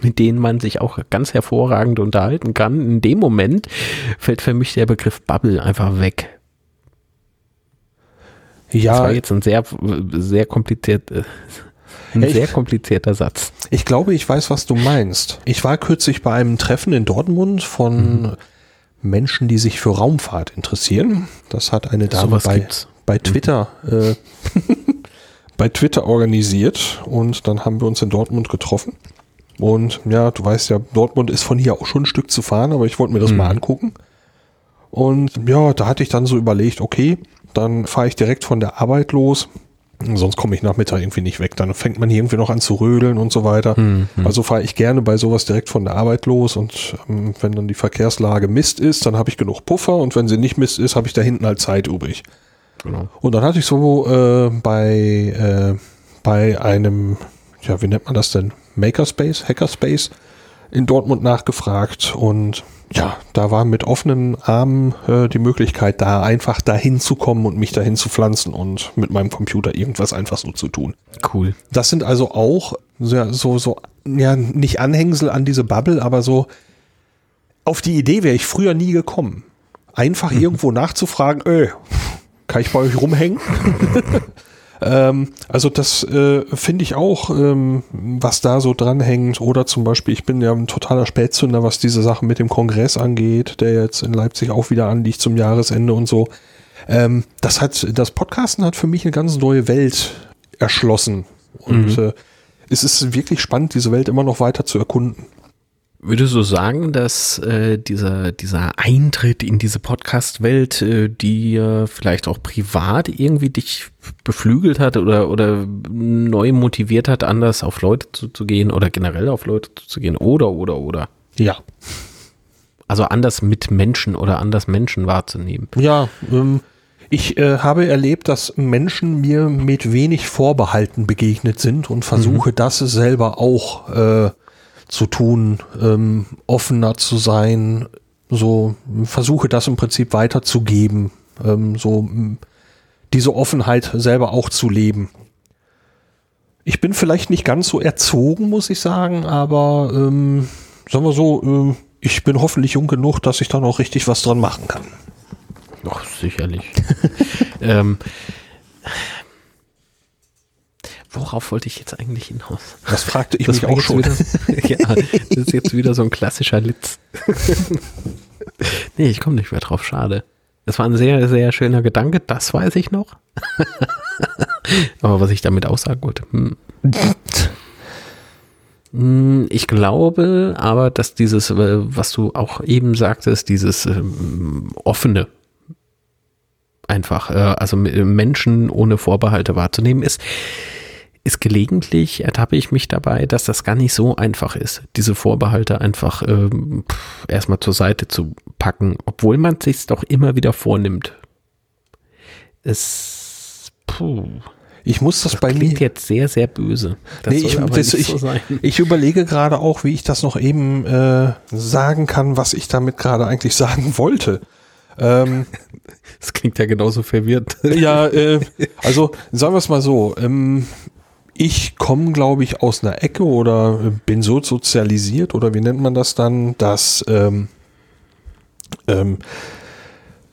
mit denen man sich auch ganz hervorragend unterhalten kann. In dem Moment fällt für mich der Begriff Bubble einfach weg. Ja. Das war jetzt ein sehr, sehr kompliziert, ein sehr komplizierter Satz. Ich glaube, ich weiß, was du meinst. Ich war kürzlich bei einem Treffen in Dortmund von mhm. Menschen, die sich für Raumfahrt interessieren. Das hat eine Dame so bei, bei Twitter äh, bei Twitter organisiert und dann haben wir uns in Dortmund getroffen. Und ja, du weißt ja, Dortmund ist von hier auch schon ein Stück zu fahren, aber ich wollte mir das mhm. mal angucken. Und ja, da hatte ich dann so überlegt, okay, dann fahre ich direkt von der Arbeit los, sonst komme ich nachmittag irgendwie nicht weg. Dann fängt man hier irgendwie noch an zu rödeln und so weiter. Mhm. Also fahre ich gerne bei sowas direkt von der Arbeit los und ähm, wenn dann die Verkehrslage Mist ist, dann habe ich genug Puffer und wenn sie nicht Mist ist, habe ich da hinten halt Zeit übrig. Genau. Und dann hatte ich so äh, bei, äh, bei einem, ja, wie nennt man das denn? Makerspace, Hackerspace in Dortmund nachgefragt und ja, da war mit offenen Armen äh, die Möglichkeit da, einfach dahin zu kommen und mich dahin zu pflanzen und mit meinem Computer irgendwas einfach so zu tun. Cool. Das sind also auch ja, so, so, ja, nicht Anhängsel an diese Bubble, aber so, auf die Idee wäre ich früher nie gekommen. Einfach mhm. irgendwo nachzufragen, öh, kann ich bei euch rumhängen? ähm, also das äh, finde ich auch, ähm, was da so dranhängt. Oder zum Beispiel, ich bin ja ein totaler Spätzünder, was diese Sachen mit dem Kongress angeht, der jetzt in Leipzig auch wieder anliegt zum Jahresende und so. Ähm, das hat, das Podcasten hat für mich eine ganz neue Welt erschlossen. Und mhm. äh, es ist wirklich spannend, diese Welt immer noch weiter zu erkunden. Würdest du sagen, dass äh, dieser, dieser Eintritt in diese Podcast-Welt, äh, die äh, vielleicht auch privat irgendwie dich beflügelt hat oder, oder neu motiviert hat, anders auf Leute zuzugehen oder generell auf Leute zuzugehen oder, oder, oder? Ja. Also anders mit Menschen oder anders Menschen wahrzunehmen. Ja, ähm, ich äh, habe erlebt, dass Menschen mir mit wenig Vorbehalten begegnet sind und versuche, mhm. das selber auch äh, zu tun, ähm, offener zu sein, so versuche das im Prinzip weiterzugeben, ähm, so diese Offenheit selber auch zu leben. Ich bin vielleicht nicht ganz so erzogen, muss ich sagen, aber ähm, sagen wir so, äh, ich bin hoffentlich jung genug, dass ich da noch richtig was dran machen kann. Ach, sicherlich. ähm, Worauf wollte ich jetzt eigentlich hinaus? Das fragte ich das mich auch schon. Wieder, ja, das ist jetzt wieder so ein klassischer Litz. Nee, ich komme nicht mehr drauf, schade. Das war ein sehr, sehr schöner Gedanke, das weiß ich noch. Aber was ich damit aussagen wollte. Hm. Ich glaube aber, dass dieses, was du auch eben sagtest, dieses ähm, offene, einfach, äh, also Menschen ohne Vorbehalte wahrzunehmen ist, ist gelegentlich, ertappe ich mich dabei, dass das gar nicht so einfach ist, diese Vorbehalte einfach ähm, erstmal zur Seite zu packen, obwohl man es sich doch immer wieder vornimmt. Es, puh, ich muss das, das bei klingt mir... klingt jetzt sehr, sehr böse. Das nee, soll ich, aber das, nicht so ich, sein. Ich überlege gerade auch, wie ich das noch eben äh, sagen kann, was ich damit gerade eigentlich sagen wollte. Ähm, das klingt ja genauso verwirrt. Ja, äh, also sagen wir es mal so, ähm, ich komme, glaube ich, aus einer Ecke oder bin so sozialisiert oder wie nennt man das dann, dass ähm, ähm,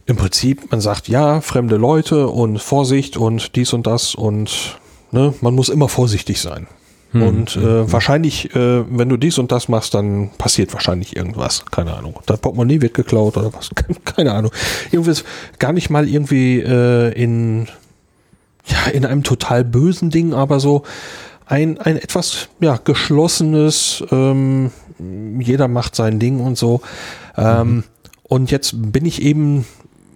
im Prinzip man sagt, ja, fremde Leute und Vorsicht und dies und das und ne, man muss immer vorsichtig sein. Hm. Und äh, hm. wahrscheinlich, äh, wenn du dies und das machst, dann passiert wahrscheinlich irgendwas. Keine Ahnung. Dein Portemonnaie wird geklaut oder was. Keine Ahnung. Irgendwas gar nicht mal irgendwie äh, in... ja, in einem total bösen Ding, aber so ein, ein etwas, ja, geschlossenes, ähm, jeder macht sein Ding und so. Ähm, mhm. Und jetzt bin ich eben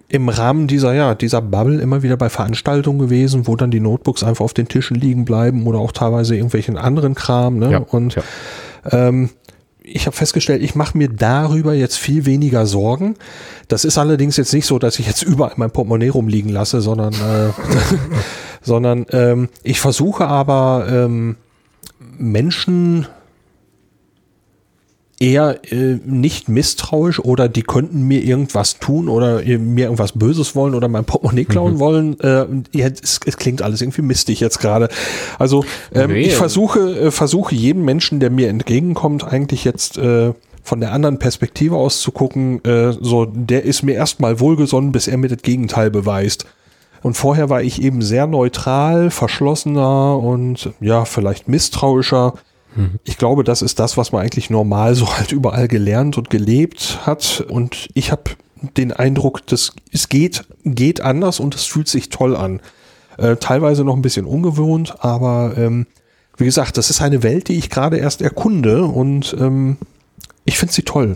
im Rahmen dieser, ja, dieser Bubble immer wieder bei Veranstaltungen gewesen, wo dann die Notebooks einfach auf den Tischen liegen bleiben oder auch teilweise irgendwelchen anderen Kram, ne? Ja, und ja. Ähm, ich habe festgestellt, ich mache mir darüber jetzt viel weniger Sorgen. Das ist allerdings jetzt nicht so, dass ich jetzt überall mein Portemonnaie rumliegen lasse, sondern, äh, sondern ähm, ich versuche aber ähm, Menschen eher äh, nicht misstrauisch oder die könnten mir irgendwas tun oder mir irgendwas Böses wollen oder mein Portemonnaie klauen mhm. wollen. Äh, es, es klingt alles irgendwie mistig jetzt gerade. Also ähm, nee. ich versuche, äh, versuche jedem Menschen, der mir entgegenkommt, eigentlich jetzt äh, von der anderen Perspektive aus zu gucken, äh, so, der ist mir erstmal wohlgesonnen, bis er mir das Gegenteil beweist. Und vorher war ich eben sehr neutral, verschlossener und ja, vielleicht misstrauischer. Ich glaube, das ist das, was man eigentlich normal so halt überall gelernt und gelebt hat. Und ich habe den Eindruck, dass es geht, geht anders und es fühlt sich toll an. Äh, teilweise noch ein bisschen ungewohnt, aber ähm, wie gesagt, das ist eine Welt, die ich gerade erst erkunde und ähm, ich finde sie toll.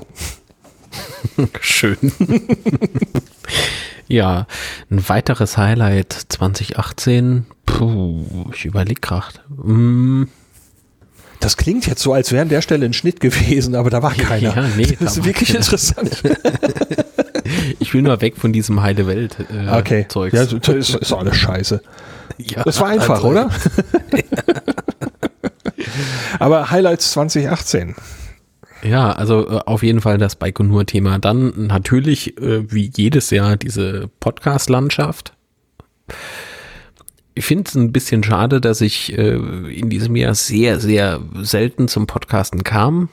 Schön. Ja, ein weiteres Highlight zwanzig achtzehn. Puh, ich überlege gerade. Mm. Das klingt jetzt so, als wäre an der Stelle ein Schnitt gewesen, aber da war keiner. Ja, nee, das ist wirklich keiner. Interessant. Ich will nur weg von diesem heile Welt äh, okay. Zeugs. Ja, das ist, ist alles scheiße. Ja, das war einfach, also, oder? Aber Highlights zwanzig achtzehn. Ja, also äh, auf jeden Fall das Baikonur-Thema. Dann natürlich, äh, wie jedes Jahr, diese Podcast-Landschaft. Ich finde es ein bisschen schade, dass ich äh, in diesem Jahr sehr, sehr selten zum Podcasten kam.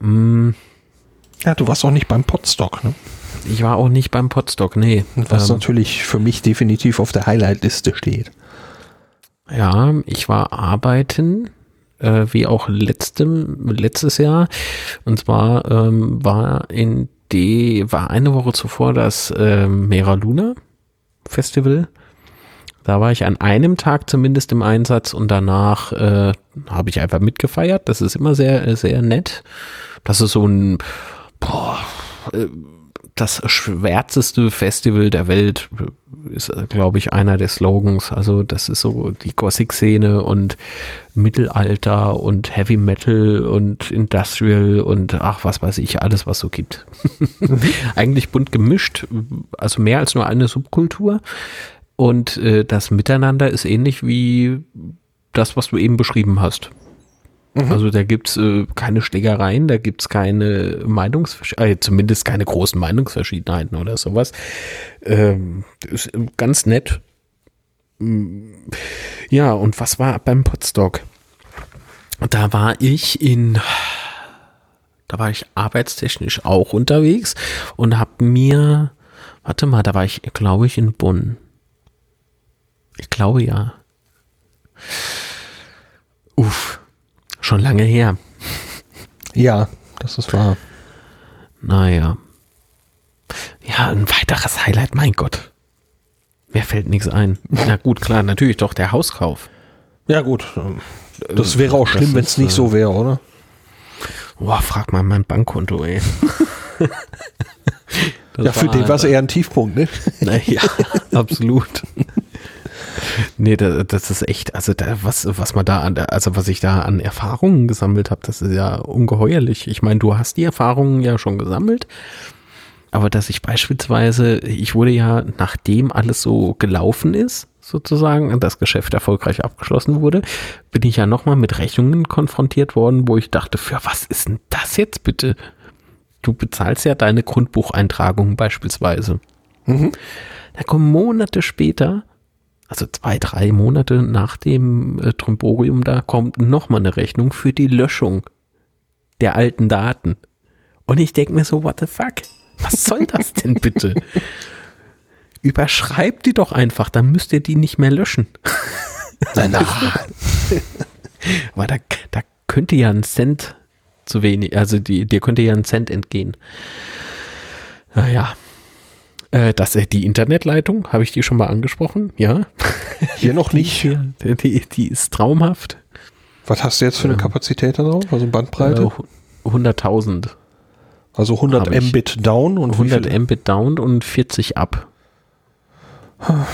Hm. Ja, du warst auch nicht beim Podstock, ne? Ich war auch nicht beim Podstock, nee. Was ähm, natürlich für mich definitiv auf der Highlight-Liste steht. Ja, ich war arbeiten, äh, wie auch letztem, letztes Jahr. Und zwar ähm, war in die, war eine Woche zuvor das äh, Mera Luna Festival. Da war ich an einem Tag zumindest im Einsatz und danach äh, habe ich einfach mitgefeiert. Das ist immer sehr, sehr nett. Das ist so ein, boah, das schwärzeste Festival der Welt, ist, glaube ich, einer der Slogans. Also das ist so die Gothic-Szene und Mittelalter und Heavy Metal und Industrial und ach, was weiß ich, alles, was so gibt. Eigentlich bunt gemischt, also mehr als nur eine Subkultur. Und äh, das Miteinander ist ähnlich wie das, was du eben beschrieben hast. Mhm. Also da gibt's äh, keine Schlägereien, da gibt's keine Meinungsverschiedenheiten, äh, zumindest keine großen Meinungsverschiedenheiten oder sowas. Ähm, ist ganz nett. Ja, und was war beim Podstock? Da war ich in... Da war ich arbeitstechnisch auch unterwegs und hab mir... Warte mal, da war ich, glaube ich, in Bonn. Ich glaube ja. Uff, schon lange her. Ja, das ist wahr. Naja. Ja, ein weiteres Highlight, mein Gott. Mir fällt nichts ein. Na gut, klar, natürlich doch, der Hauskauf. Ja gut, das wäre auch schlimm, wenn es nicht so wäre, oder? Boah, frag mal mein Bankkonto, ey. Ja, für den war es eher ein Tiefpunkt, ne? Naja, absolut. Nee, das, das ist echt, also da, was, was man da an, also was ich da an Erfahrungen gesammelt habe, das ist ja ungeheuerlich. Ich meine, du hast die Erfahrungen ja schon gesammelt, aber dass ich beispielsweise, ich wurde ja, nachdem alles so gelaufen ist, sozusagen, und das Geschäft erfolgreich abgeschlossen wurde, bin ich ja nochmal mit Rechnungen konfrontiert worden, wo ich dachte, für was ist denn das jetzt bitte? Du bezahlst ja deine Grundbucheintragung beispielsweise. Mhm. Da kommen Monate später, also zwei, drei Monate nach dem äh, Tromborium, da kommt nochmal eine Rechnung für die Löschung der alten Daten. Und ich denke mir so, what the fuck? Was soll das denn bitte? Überschreibt die doch einfach, dann müsst ihr die nicht mehr löschen. Nein, nein. Aber da, da könnte ja ein Cent zu wenig, also die, dir könnte ja ein Cent entgehen. Naja. Das, die Internetleitung, habe ich die schon mal angesprochen? Ja. Hier noch nicht. Die, die, die ist traumhaft. Was hast du jetzt für eine Kapazität da drauf? Also Bandbreite? hunderttausend. Also hundert Mbit down und hundert Mbit down und vierzig up. Huh.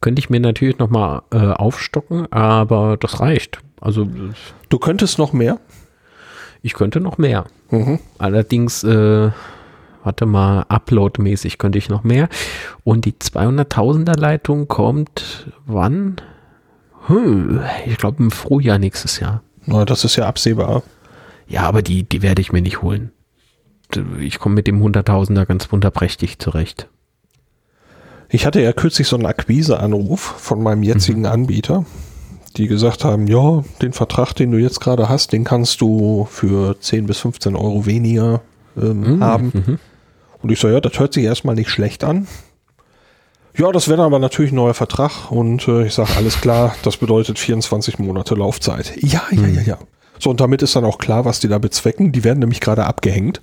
Könnte ich mir natürlich nochmal äh, aufstocken, aber das reicht. Also du könntest noch mehr? Ich könnte noch mehr. Mhm. Allerdings, äh, warte mal, uploadmäßig könnte ich noch mehr. Und die zweihunderttausender Leitung kommt wann? Hm, ich glaube im Frühjahr nächstes Jahr. Na, das ist ja absehbar. Ja, aber die, die werde ich mir nicht holen. Ich komme mit dem hunderttausender ganz wunderprächtig zurecht. Ich hatte ja kürzlich so einen Akquise-Anruf von meinem jetzigen mhm. Anbieter, die gesagt haben, ja, den Vertrag, den du jetzt gerade hast, den kannst du für zehn bis fünfzehn Euro weniger ähm, mhm. haben. Mhm. Und ich so, ja, das hört sich erstmal nicht schlecht an. Ja, das wäre aber natürlich ein neuer Vertrag und äh, ich sage, alles klar, das bedeutet vierundzwanzig Monate Laufzeit. Ja, ja, mhm. ja, ja. So, und damit ist dann auch klar, was die da bezwecken. Die werden nämlich gerade abgehängt.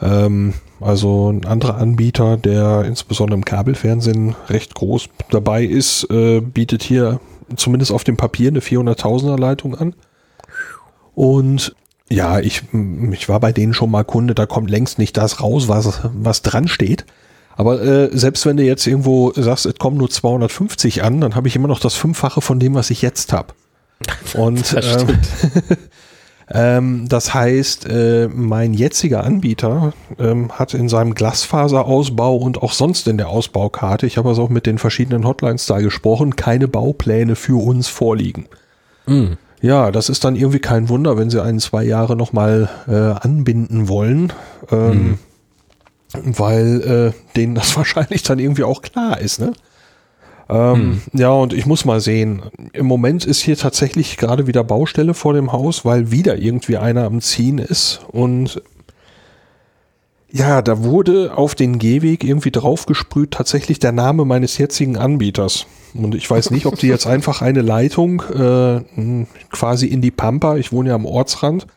Ähm, also ein anderer Anbieter, der insbesondere im Kabelfernsehen recht groß dabei ist, äh, bietet hier zumindest auf dem Papier eine vierhunderttausender Leitung an. Und ja, ich, ich war bei denen schon mal Kunde, da kommt längst nicht das raus, was, was dran steht. Aber äh, selbst wenn du jetzt irgendwo sagst, es kommen nur zweihundertfünfzig an, dann habe ich immer noch das Fünffache von dem, was ich jetzt habe. Und das stimmt. Ähm, ähm, das heißt, äh, mein jetziger Anbieter ähm, hat in seinem Glasfaserausbau und auch sonst in der Ausbaukarte, ich habe also auch mit den verschiedenen Hotlines da gesprochen, keine Baupläne für uns vorliegen. Mhm. Ja, das ist dann irgendwie kein Wunder, wenn sie einen zwei Jahre nochmal äh, anbinden wollen. Ähm, mhm. Weil äh, denen das wahrscheinlich dann irgendwie auch klar ist, ne? Ähm, hm. Ja, und ich muss mal sehen. Im Moment ist hier tatsächlich gerade wieder Baustelle vor dem Haus, weil wieder irgendwie einer am Ziehen ist. Und ja, da wurde auf den Gehweg irgendwie draufgesprüht tatsächlich der Name meines jetzigen Anbieters. Und ich weiß nicht, ob die jetzt einfach eine Leitung äh, quasi in die Pampa, ich wohne ja am Ortsrand,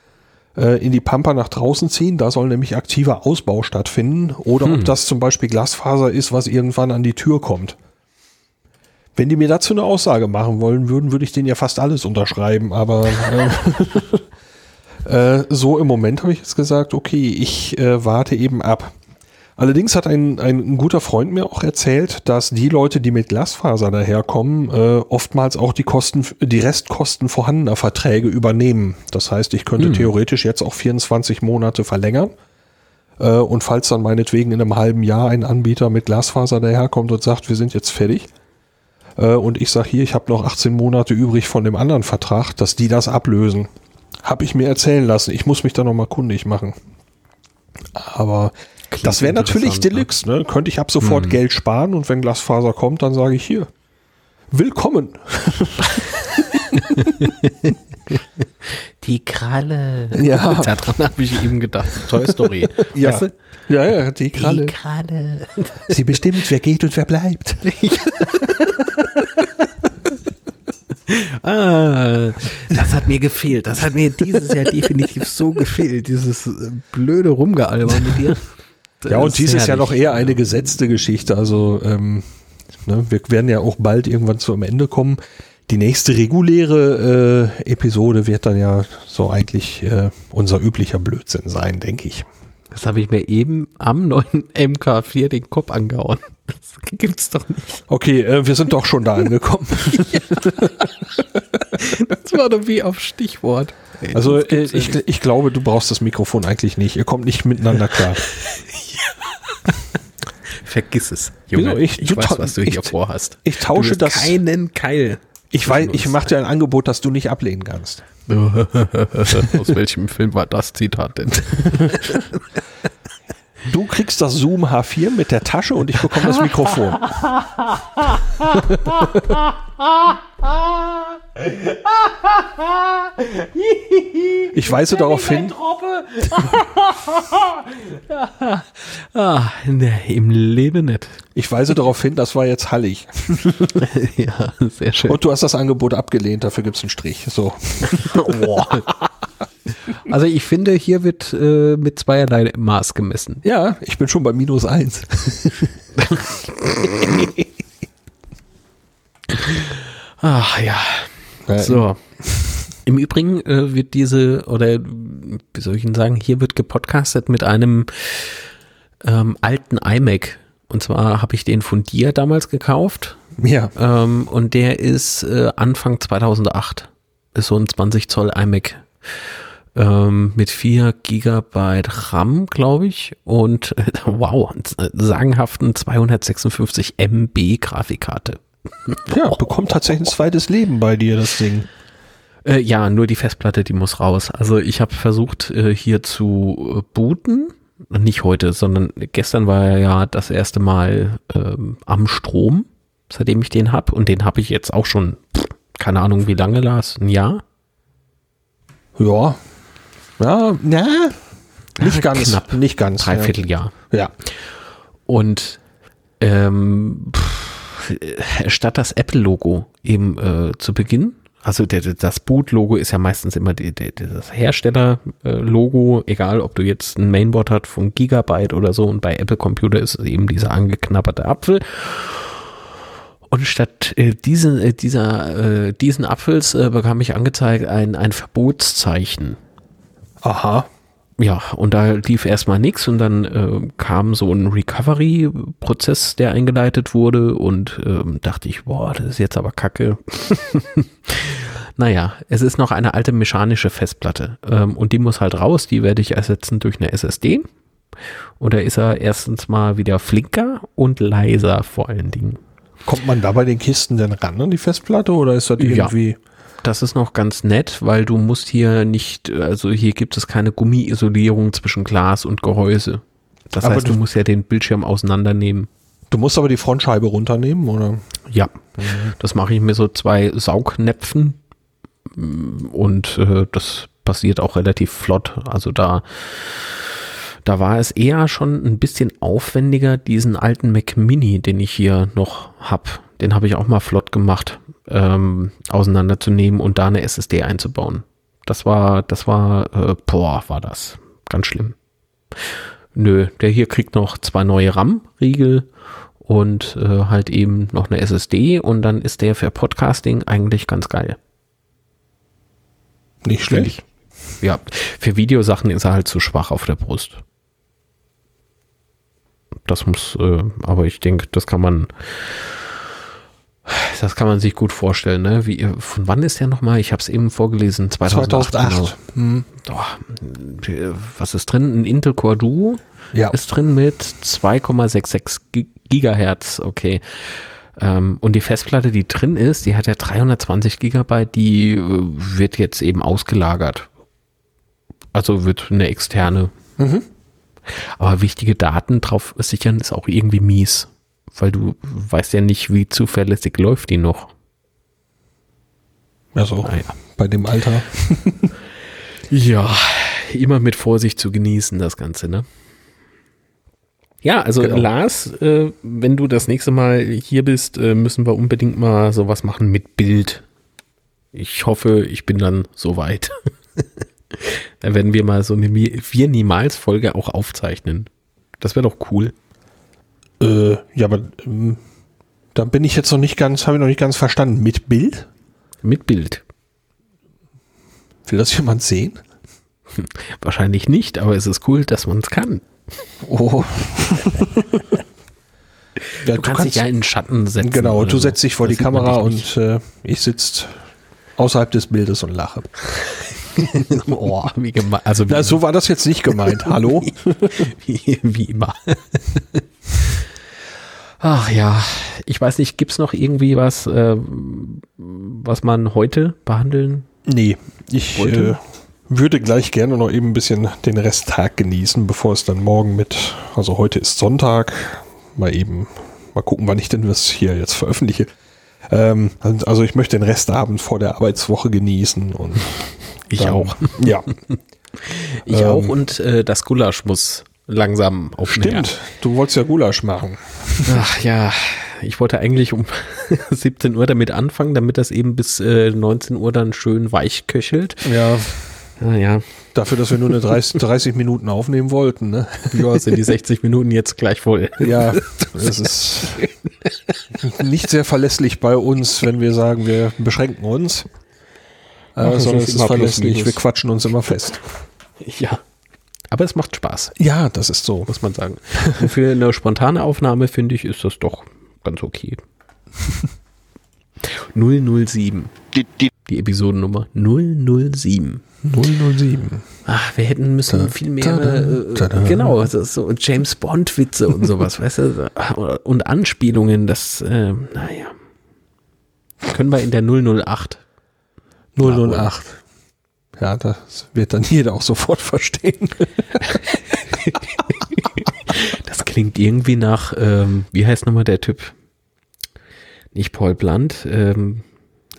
in die Pampa nach draußen ziehen, da soll nämlich aktiver Ausbau stattfinden oder hm. ob das zum Beispiel Glasfaser ist, was irgendwann an die Tür kommt. Wenn die mir dazu eine Aussage machen wollen würden, würde ich denen ja fast alles unterschreiben, aber äh, äh, so im Moment habe ich jetzt gesagt, okay, ich äh, warte eben ab. Allerdings hat ein, ein guter Freund mir auch erzählt, dass die Leute, die mit Glasfaser daherkommen, äh, oftmals auch die Kosten, die Restkosten vorhandener Verträge übernehmen. Das heißt, ich könnte hm. theoretisch jetzt auch vierundzwanzig Monate verlängern. Äh, und falls dann meinetwegen in einem halben Jahr ein Anbieter mit Glasfaser daherkommt und sagt, wir sind jetzt fertig, äh, und ich sage hier, ich habe noch achtzehn Monate übrig von dem anderen Vertrag, dass die das ablösen. Habe ich mir erzählen lassen. Ich muss mich da nochmal kundig machen. Aber... Klingt das wäre natürlich Deluxe, ne? Könnte ich ab sofort hm. Geld sparen und wenn Glasfaser kommt, dann sage ich hier, willkommen. Die Kralle. Ja. Daran habe ich eben gedacht. Toy Story. Ja. Weißt du? Ja, ja, die Kralle. Die Kralle. Sie bestimmt, wer geht und wer bleibt. Ah, das hat mir gefehlt. Das hat mir dieses Jahr definitiv so gefehlt. Dieses blöde Rumgealber mit dir. Ja, und dies ist ja noch eher eine gesetzte Geschichte. Also ähm, ne, wir werden ja auch bald irgendwann zu einem Ende kommen. Die nächste reguläre äh, Episode wird dann ja so eigentlich äh, unser üblicher Blödsinn sein, denke ich. Das habe ich mir eben am neuen M K vier den Kopf angehauen. Das gibt's doch nicht. Okay, äh, wir sind doch schon da angekommen. Ja. Das war doch wie auf Stichwort. Hey, also äh, ich, ich glaube, du brauchst das Mikrofon eigentlich nicht. Ihr kommt nicht miteinander klar. Ja. Vergiss es, Junge. Wieso? Ich, ich du weiß, was du hier ich, vorhast. Ich tausche das. Keinen Keil. Ich weiß, ich mache dir ein Angebot, das du nicht ablehnen kannst. Aus welchem Film war das Zitat denn? Du kriegst das Zoom H vier mit der Tasche und ich bekomme das Mikrofon. Ich weise darauf hin. ah, ne, im Leben nicht. Ich weise darauf hin, das war jetzt hallig. Ja, sehr schön. Und du hast das Angebot abgelehnt, dafür gibt es einen Strich. So. Also ich finde, hier wird äh, mit zweierlei Maß gemessen. Ja, ich bin schon bei minus eins. Ach ja. So. Im Übrigen äh, wird diese, oder wie soll ich Ihnen sagen, hier wird gepodcastet mit einem ähm, alten iMac. Und zwar habe ich den von dir damals gekauft. Ja. Ähm, und der ist äh, Anfang zweitausendacht. Ist so ein zwanzig Zoll iMac. ähm, mit vier Gigabyte RAM, glaube ich, und äh, wow, sagenhaften zweihundertsechsundfünfzig Megabyte Grafikkarte. Ja, bekommt tatsächlich ein zweites Leben bei dir, das Ding. Äh, ja, nur die Festplatte, die muss raus. Also ich habe versucht, äh, hier zu äh, booten. Nicht heute, sondern gestern war ja das erste Mal ähm, am Strom, seitdem ich den habe. Und den habe ich jetzt auch schon, keine Ahnung wie lange, Lars, ein Jahr? Ja, ja, na, nicht ja, ganz. Knapp, nicht ganz. Dreiviertel Jahr. Ja. Und ähm, pff, statt das Apple-Logo eben äh, zu Beginn, also der, das Boot-Logo ist ja meistens immer die, die, das Hersteller-Logo, egal ob du jetzt ein Mainboard hast von Gigabyte oder so, und bei Apple-Computer ist es eben dieser angeknabberte Apfel. Und statt äh, diesen, äh, dieser, äh, diesen Apfels äh, bekam ich angezeigt ein, ein Verbotszeichen. Aha. Ja, und da lief erstmal nichts und dann äh, kam so ein Recovery-Prozess, der eingeleitet wurde, und ähm, dachte ich, boah, das ist jetzt aber kacke. Naja, es ist noch eine alte mechanische Festplatte ähm, und die muss halt raus, die werde ich ersetzen durch eine S S D, und da ist er erstens mal wieder flinker und leiser vor allen Dingen. Kommt man da bei den Kisten denn ran an die Festplatte, oder ist das irgendwie... Ja. Das ist noch ganz nett, weil du musst hier nicht, also hier gibt es keine Gummiisolierung zwischen Glas und Gehäuse. Das aber heißt, du, du musst ja den Bildschirm auseinandernehmen. Du musst aber die Frontscheibe runternehmen, oder? Ja, mhm. Das mache ich mit so zwei Saugnäpfen, und äh, das passiert auch relativ flott. Also da, da war es eher schon ein bisschen aufwendiger, diesen alten Mac Mini, den ich hier noch habe. Den habe ich auch mal flott gemacht, ähm, auseinanderzunehmen und da eine S S D einzubauen. Das war, das war, äh, boah, war das ganz schlimm. Nö, der hier kriegt noch zwei neue RAM-Riegel und äh, halt eben noch eine S S D, und dann ist der für Podcasting eigentlich ganz geil. Nicht schlecht. Ja, für Videosachen ist er halt zu schwach auf der Brust. Das muss, äh, aber ich denke, das kann man Das kann man sich gut vorstellen, ne? Wie, von wann ist der nochmal? Ich habe es eben vorgelesen. zweitausendacht. zweitausendacht. Genau. Hm. Oh, was ist drin? Ein Intel Core Duo ja. ist drin mit zwei Komma sechsundsechzig Gigahertz. Okay. Ähm, und die Festplatte, die drin ist, die hat ja dreihundertzwanzig Gigabyte. Die wird jetzt eben ausgelagert. Also wird eine externe. Mhm. Aber wichtige Daten drauf sichern ist auch irgendwie mies. Weil du weißt ja nicht, wie zuverlässig läuft die noch. Also naja. Bei dem Alter. Ja, immer mit Vorsicht zu genießen, das Ganze, ne? Ja, also genau. Lars, äh, wenn du das nächste Mal hier bist, äh, müssen wir unbedingt mal sowas machen mit Bild. Ich hoffe, ich bin dann soweit. Dann werden wir mal so eine Wir-Niemals-Folge auch aufzeichnen. Das wäre doch cool. Ja, aber ähm, da bin ich jetzt noch nicht ganz, habe ich noch nicht ganz verstanden. Mit Bild? Mit Bild. Will das jemand sehen? Hm, wahrscheinlich nicht, aber es ist cool, dass man es kann. Oh. Ja, du, du kannst, kannst dich ja in den Schatten setzen. Genau, du setzt so. dich vor das die Kamera und äh, ich sitze außerhalb des Bildes und lache. Oh, wie gemein. Also, wie Na, so war das jetzt nicht gemeint. Hallo? wie, wie immer. Ach ja, ich weiß nicht, gibt's noch irgendwie was, äh, was man heute behandeln? Nee, ich äh, würde gleich gerne noch eben ein bisschen den Resttag genießen, bevor es dann morgen mit, also heute ist Sonntag, mal eben, mal gucken, wann ich denn das hier jetzt veröffentliche. Ähm, also ich möchte den Restabend vor der Arbeitswoche genießen und ich dann, auch. Ja. Ich ähm, auch und äh, das Gulasch muss langsam auf. Stimmt, du wolltest ja Gulasch machen. Ach ja, ich wollte eigentlich um siebzehn Uhr damit anfangen, damit das eben bis äh, neunzehn Uhr dann schön weich köchelt. Ja. Ah, ja. Dafür, dass wir nur eine dreißig Minuten aufnehmen wollten, ne? Ja, sind die sechzig Minuten jetzt gleich voll. Ja, das ist nicht sehr verlässlich bei uns, wenn wir sagen, wir beschränken uns. Äh, sondern es ist verlässlich, wir quatschen uns immer fest. Ja. Aber es macht Spaß. Ja, das ist so, muss man sagen. Und für eine spontane Aufnahme, finde ich, ist das doch ganz okay. null null sieben. Die, die, die Episodennummer null null sieben. null null sieben. Ach, wir hätten müssen da, viel mehr, tada, tada. Äh, genau, das ist so James-Bond-Witze und sowas, weißt du, und Anspielungen, das, äh, naja, können wir in der null null acht. null null acht. Ja, das wird dann jeder auch sofort verstehen. Das klingt irgendwie nach, ähm, wie heißt nochmal der Typ? Nicht Paul Blunt, ähm,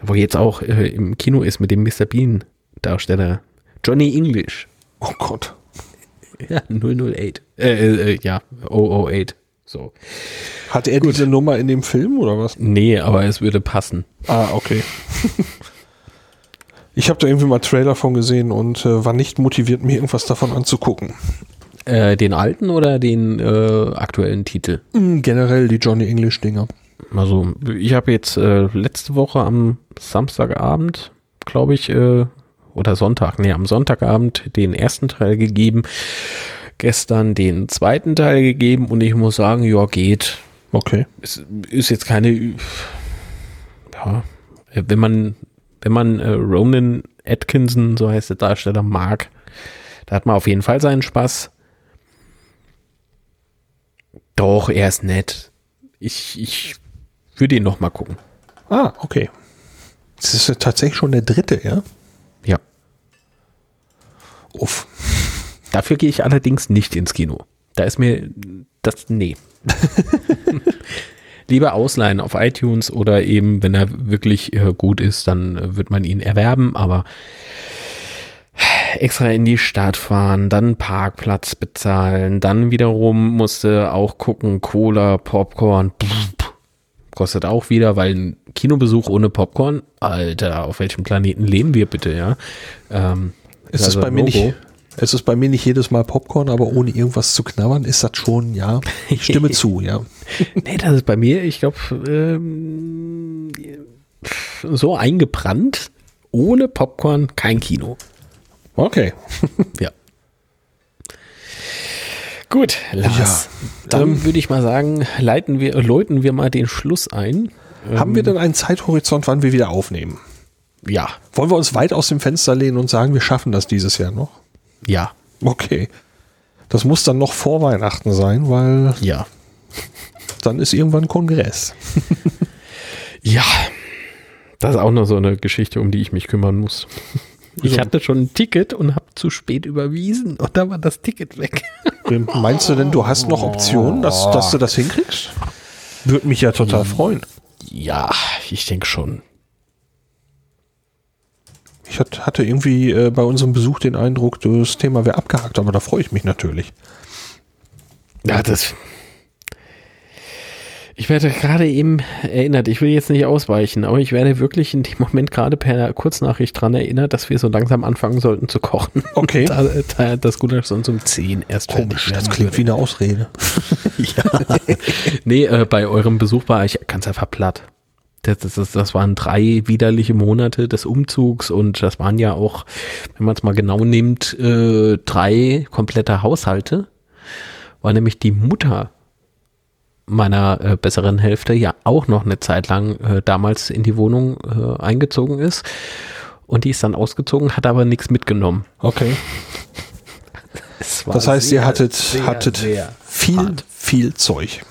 wo jetzt auch äh, im Kino ist mit dem Mister Bean Darsteller. Johnny English. Oh Gott. Ja, null null acht. Äh, äh, ja, null null acht. So. Hat er Gut. diese Nummer in dem Film oder was? Nee, aber es würde passen. Ah, okay. Ich habe da irgendwie mal Trailer von gesehen und äh, war nicht motiviert, mir irgendwas davon anzugucken. Äh, den alten oder den äh, aktuellen Titel? Generell die Johnny English Dinger. Also ich habe jetzt äh, letzte Woche am Samstagabend, glaube ich, äh, oder Sonntag, nee, am Sonntagabend den ersten Teil gegeben, gestern den zweiten Teil gegeben und ich muss sagen, ja, geht. Okay. Es ist jetzt keine, ja, wenn man Wenn man äh, Rowan Atkinson, so heißt der Darsteller, mag, da hat man auf jeden Fall seinen Spaß. Doch, er ist nett. Ich, ich würde ihn noch mal gucken. Ah, okay. Das ist ja tatsächlich schon der dritte, ja? Ja. Uff. Dafür gehe ich allerdings nicht ins Kino. Da ist mir das, nee. Lieber ausleihen auf iTunes oder eben, wenn er wirklich äh, gut ist, dann äh, wird man ihn erwerben, aber extra in die Stadt fahren, dann Parkplatz bezahlen, dann wiederum musste auch gucken, Cola, Popcorn, pff, kostet auch wieder, weil ein Kinobesuch ohne Popcorn, Alter, auf welchem Planeten leben wir bitte, ja? Ähm, ist es also bei mir nicht... Es ist bei mir nicht jedes Mal Popcorn, aber ohne irgendwas zu knabbern, ist das schon, ja, ich stimme zu, ja. Nee, das ist bei mir, ich glaube, ähm, so eingebrannt, ohne Popcorn kein Kino. Okay. Ja. Gut, Lars, ja, dann ähm, würde ich mal sagen, leiten wir, läuten wir mal den Schluss ein. Haben ähm, wir denn einen Zeithorizont, wann wir wieder aufnehmen? Ja. Wollen wir uns weit aus dem Fenster lehnen und sagen, wir schaffen das dieses Jahr noch? Ja. Okay. Das muss dann noch vor Weihnachten sein, weil ja, dann ist irgendwann Kongress. Ja. Das ist auch noch so eine Geschichte, um die ich mich kümmern muss. Ich hatte schon ein Ticket und habe zu spät überwiesen und da war das Ticket weg. Meinst du denn, du hast noch Optionen, dass, dass du das hinkriegst? Würde mich ja total freuen. Ja, ich denke schon. Ich hatte irgendwie äh, bei unserem Besuch den Eindruck, das Thema wäre abgehakt, aber da freue ich mich natürlich. Ja, das. Ich werde gerade eben erinnert, ich will jetzt nicht ausweichen, aber ich werde wirklich in dem Moment gerade per Kurznachricht dran erinnert, dass wir so langsam anfangen sollten zu kochen. Okay. Da, da, das Gulasch sonst um zehn erst fertig. Komisch, das klingt wie eine Ausrede. Ja. Nee, äh, bei eurem Besuch war ich ganz einfach platt. Das, das, das waren drei widerliche Monate des Umzugs und das waren ja auch, wenn man es mal genau nimmt, äh, drei komplette Haushalte, weil nämlich die Mutter meiner äh, besseren Hälfte ja auch noch eine Zeit lang äh, damals in die Wohnung äh, eingezogen ist und die ist dann ausgezogen, hat aber nichts mitgenommen. Okay. Das heißt, sehr, ihr hattet, sehr, hattet sehr viel, hart. viel Zeug.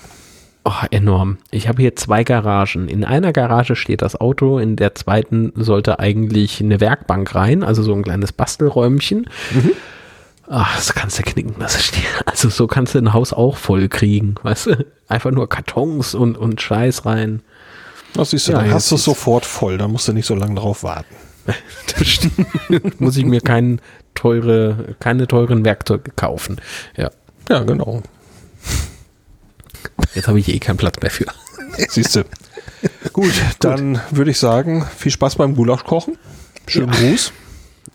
Oh, enorm. Ich habe hier zwei Garagen. In einer Garage steht das Auto, in der zweiten sollte eigentlich eine Werkbank rein, also so ein kleines Bastelräumchen. Mhm. Ach, so kannst du knicken. Das ist, also so kannst du ein Haus auch voll kriegen, weißt du? Einfach nur Kartons und, und Scheiß rein. Ach, siehst du, ja, dann hast du es sofort voll, da musst du nicht so lange drauf warten. Muss ich mir kein teure, keine teuren Werkzeuge kaufen. Ja, ja, genau. Jetzt habe ich eh keinen Platz mehr für. Siehst du. Gut, dann würde ich sagen, viel Spaß beim Gulasch kochen. Schönen ja. Gruß.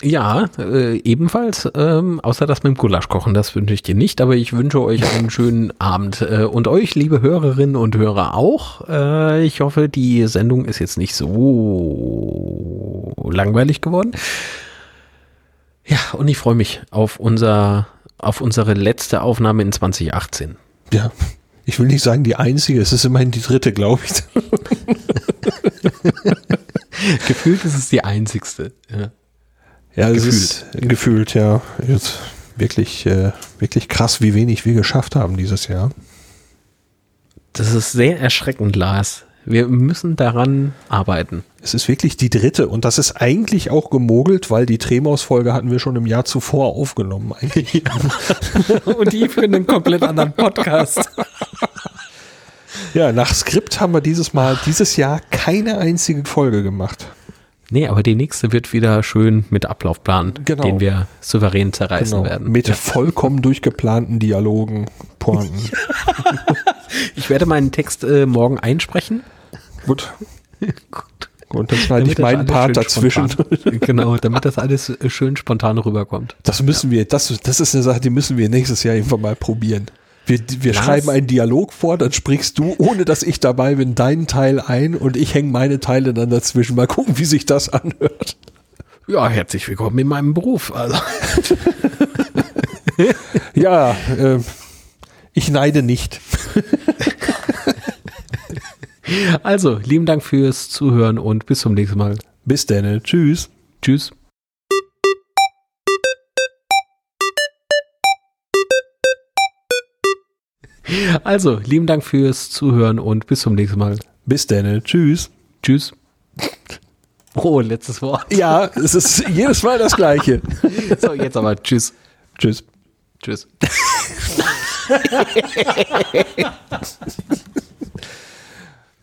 Ja, äh, ebenfalls, ähm, außer das mit dem Gulasch kochen, das wünsche ich dir nicht, aber ich wünsche euch einen schönen Abend äh, und euch, liebe Hörerinnen und Hörer, auch. Äh, ich hoffe, die Sendung ist jetzt nicht so langweilig geworden. Ja, und ich freue mich auf unser, auf unsere letzte Aufnahme in zwanzig achtzehn. Ja. Ich will nicht sagen die einzige, es ist immerhin die dritte, glaube ich. Gefühlt ist es die einzigste. Ja, ja gefühlt. Es ist gefühlt, ja. Jetzt wirklich, äh, wirklich krass, wie wenig wir geschafft haben dieses Jahr. Das ist sehr erschreckend, Lars. Wir müssen daran arbeiten. Es ist wirklich die dritte und das ist eigentlich auch gemogelt, weil die Tremaus-Folge hatten wir schon im Jahr zuvor aufgenommen. Eigentlich. Und die für einen komplett anderen Podcast. Ja, nach Skript haben wir dieses Mal, dieses Jahr keine einzige Folge gemacht. Nee, aber die nächste wird wieder schön mit Ablaufplan, genau, den wir souverän zerreißen genau. werden. Mit ja. vollkommen durchgeplanten Dialogen, Pointen. Ich werde meinen Text äh, morgen einsprechen. Gut. Gut. Und dann schneide ich meinen Part dazwischen. Spontan. Genau, damit das alles schön spontan rüberkommt. Das müssen ja. wir, das, das ist eine Sache, die müssen wir nächstes Jahr einfach mal probieren. Wir, wir schreiben einen Dialog vor, dann sprichst du, ohne dass ich dabei bin, deinen Teil ein und ich hänge meine Teile dann dazwischen. Mal gucken, wie sich das anhört. Ja, herzlich willkommen in meinem Beruf. Also. Ja, äh, ich neide nicht. Also, lieben Dank fürs Zuhören und bis zum nächsten Mal. Bis dann. Tschüss. Tschüss. Also, lieben Dank fürs Zuhören und bis zum nächsten Mal. Bis dann. Tschüss. Tschüss. Oh, letztes Wort. Ja, es ist jedes Mal das Gleiche. So, jetzt aber tschüss. Tschüss. Tschüss.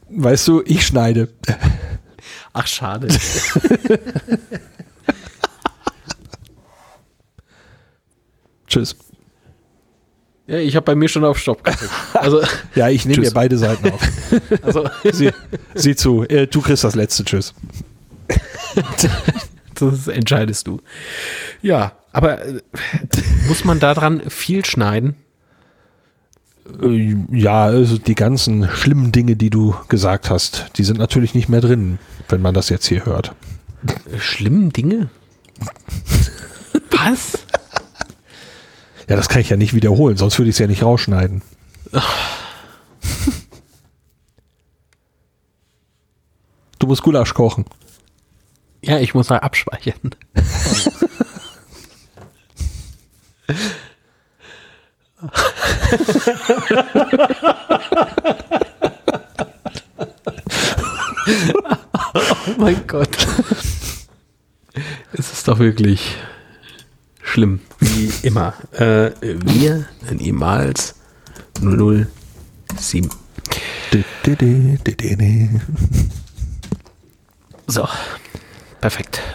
Weißt du, ich schneide. Ach, schade. Tschüss. Ja, ich habe bei mir schon auf Stopp gedrückt. Also, ja, ich nehme mir beide Seiten auf. Also, sieh, sieh zu, äh, du kriegst das letzte Tschüss. Das entscheidest du. Ja, aber äh, muss man daran viel schneiden? Ja, also die ganzen schlimmen Dinge, die du gesagt hast, die sind natürlich nicht mehr drin, wenn man das jetzt hier hört. Schlimmen Dinge? Was? Ja, das kann ich ja nicht wiederholen, sonst würde ich es ja nicht rausschneiden. Du musst Gulasch kochen. Ja, ich muss mal abspeichern. Oh mein Gott. Es ist doch wirklich schlimm, wie immer. Äh, wir niemals null null sieben. So, perfekt.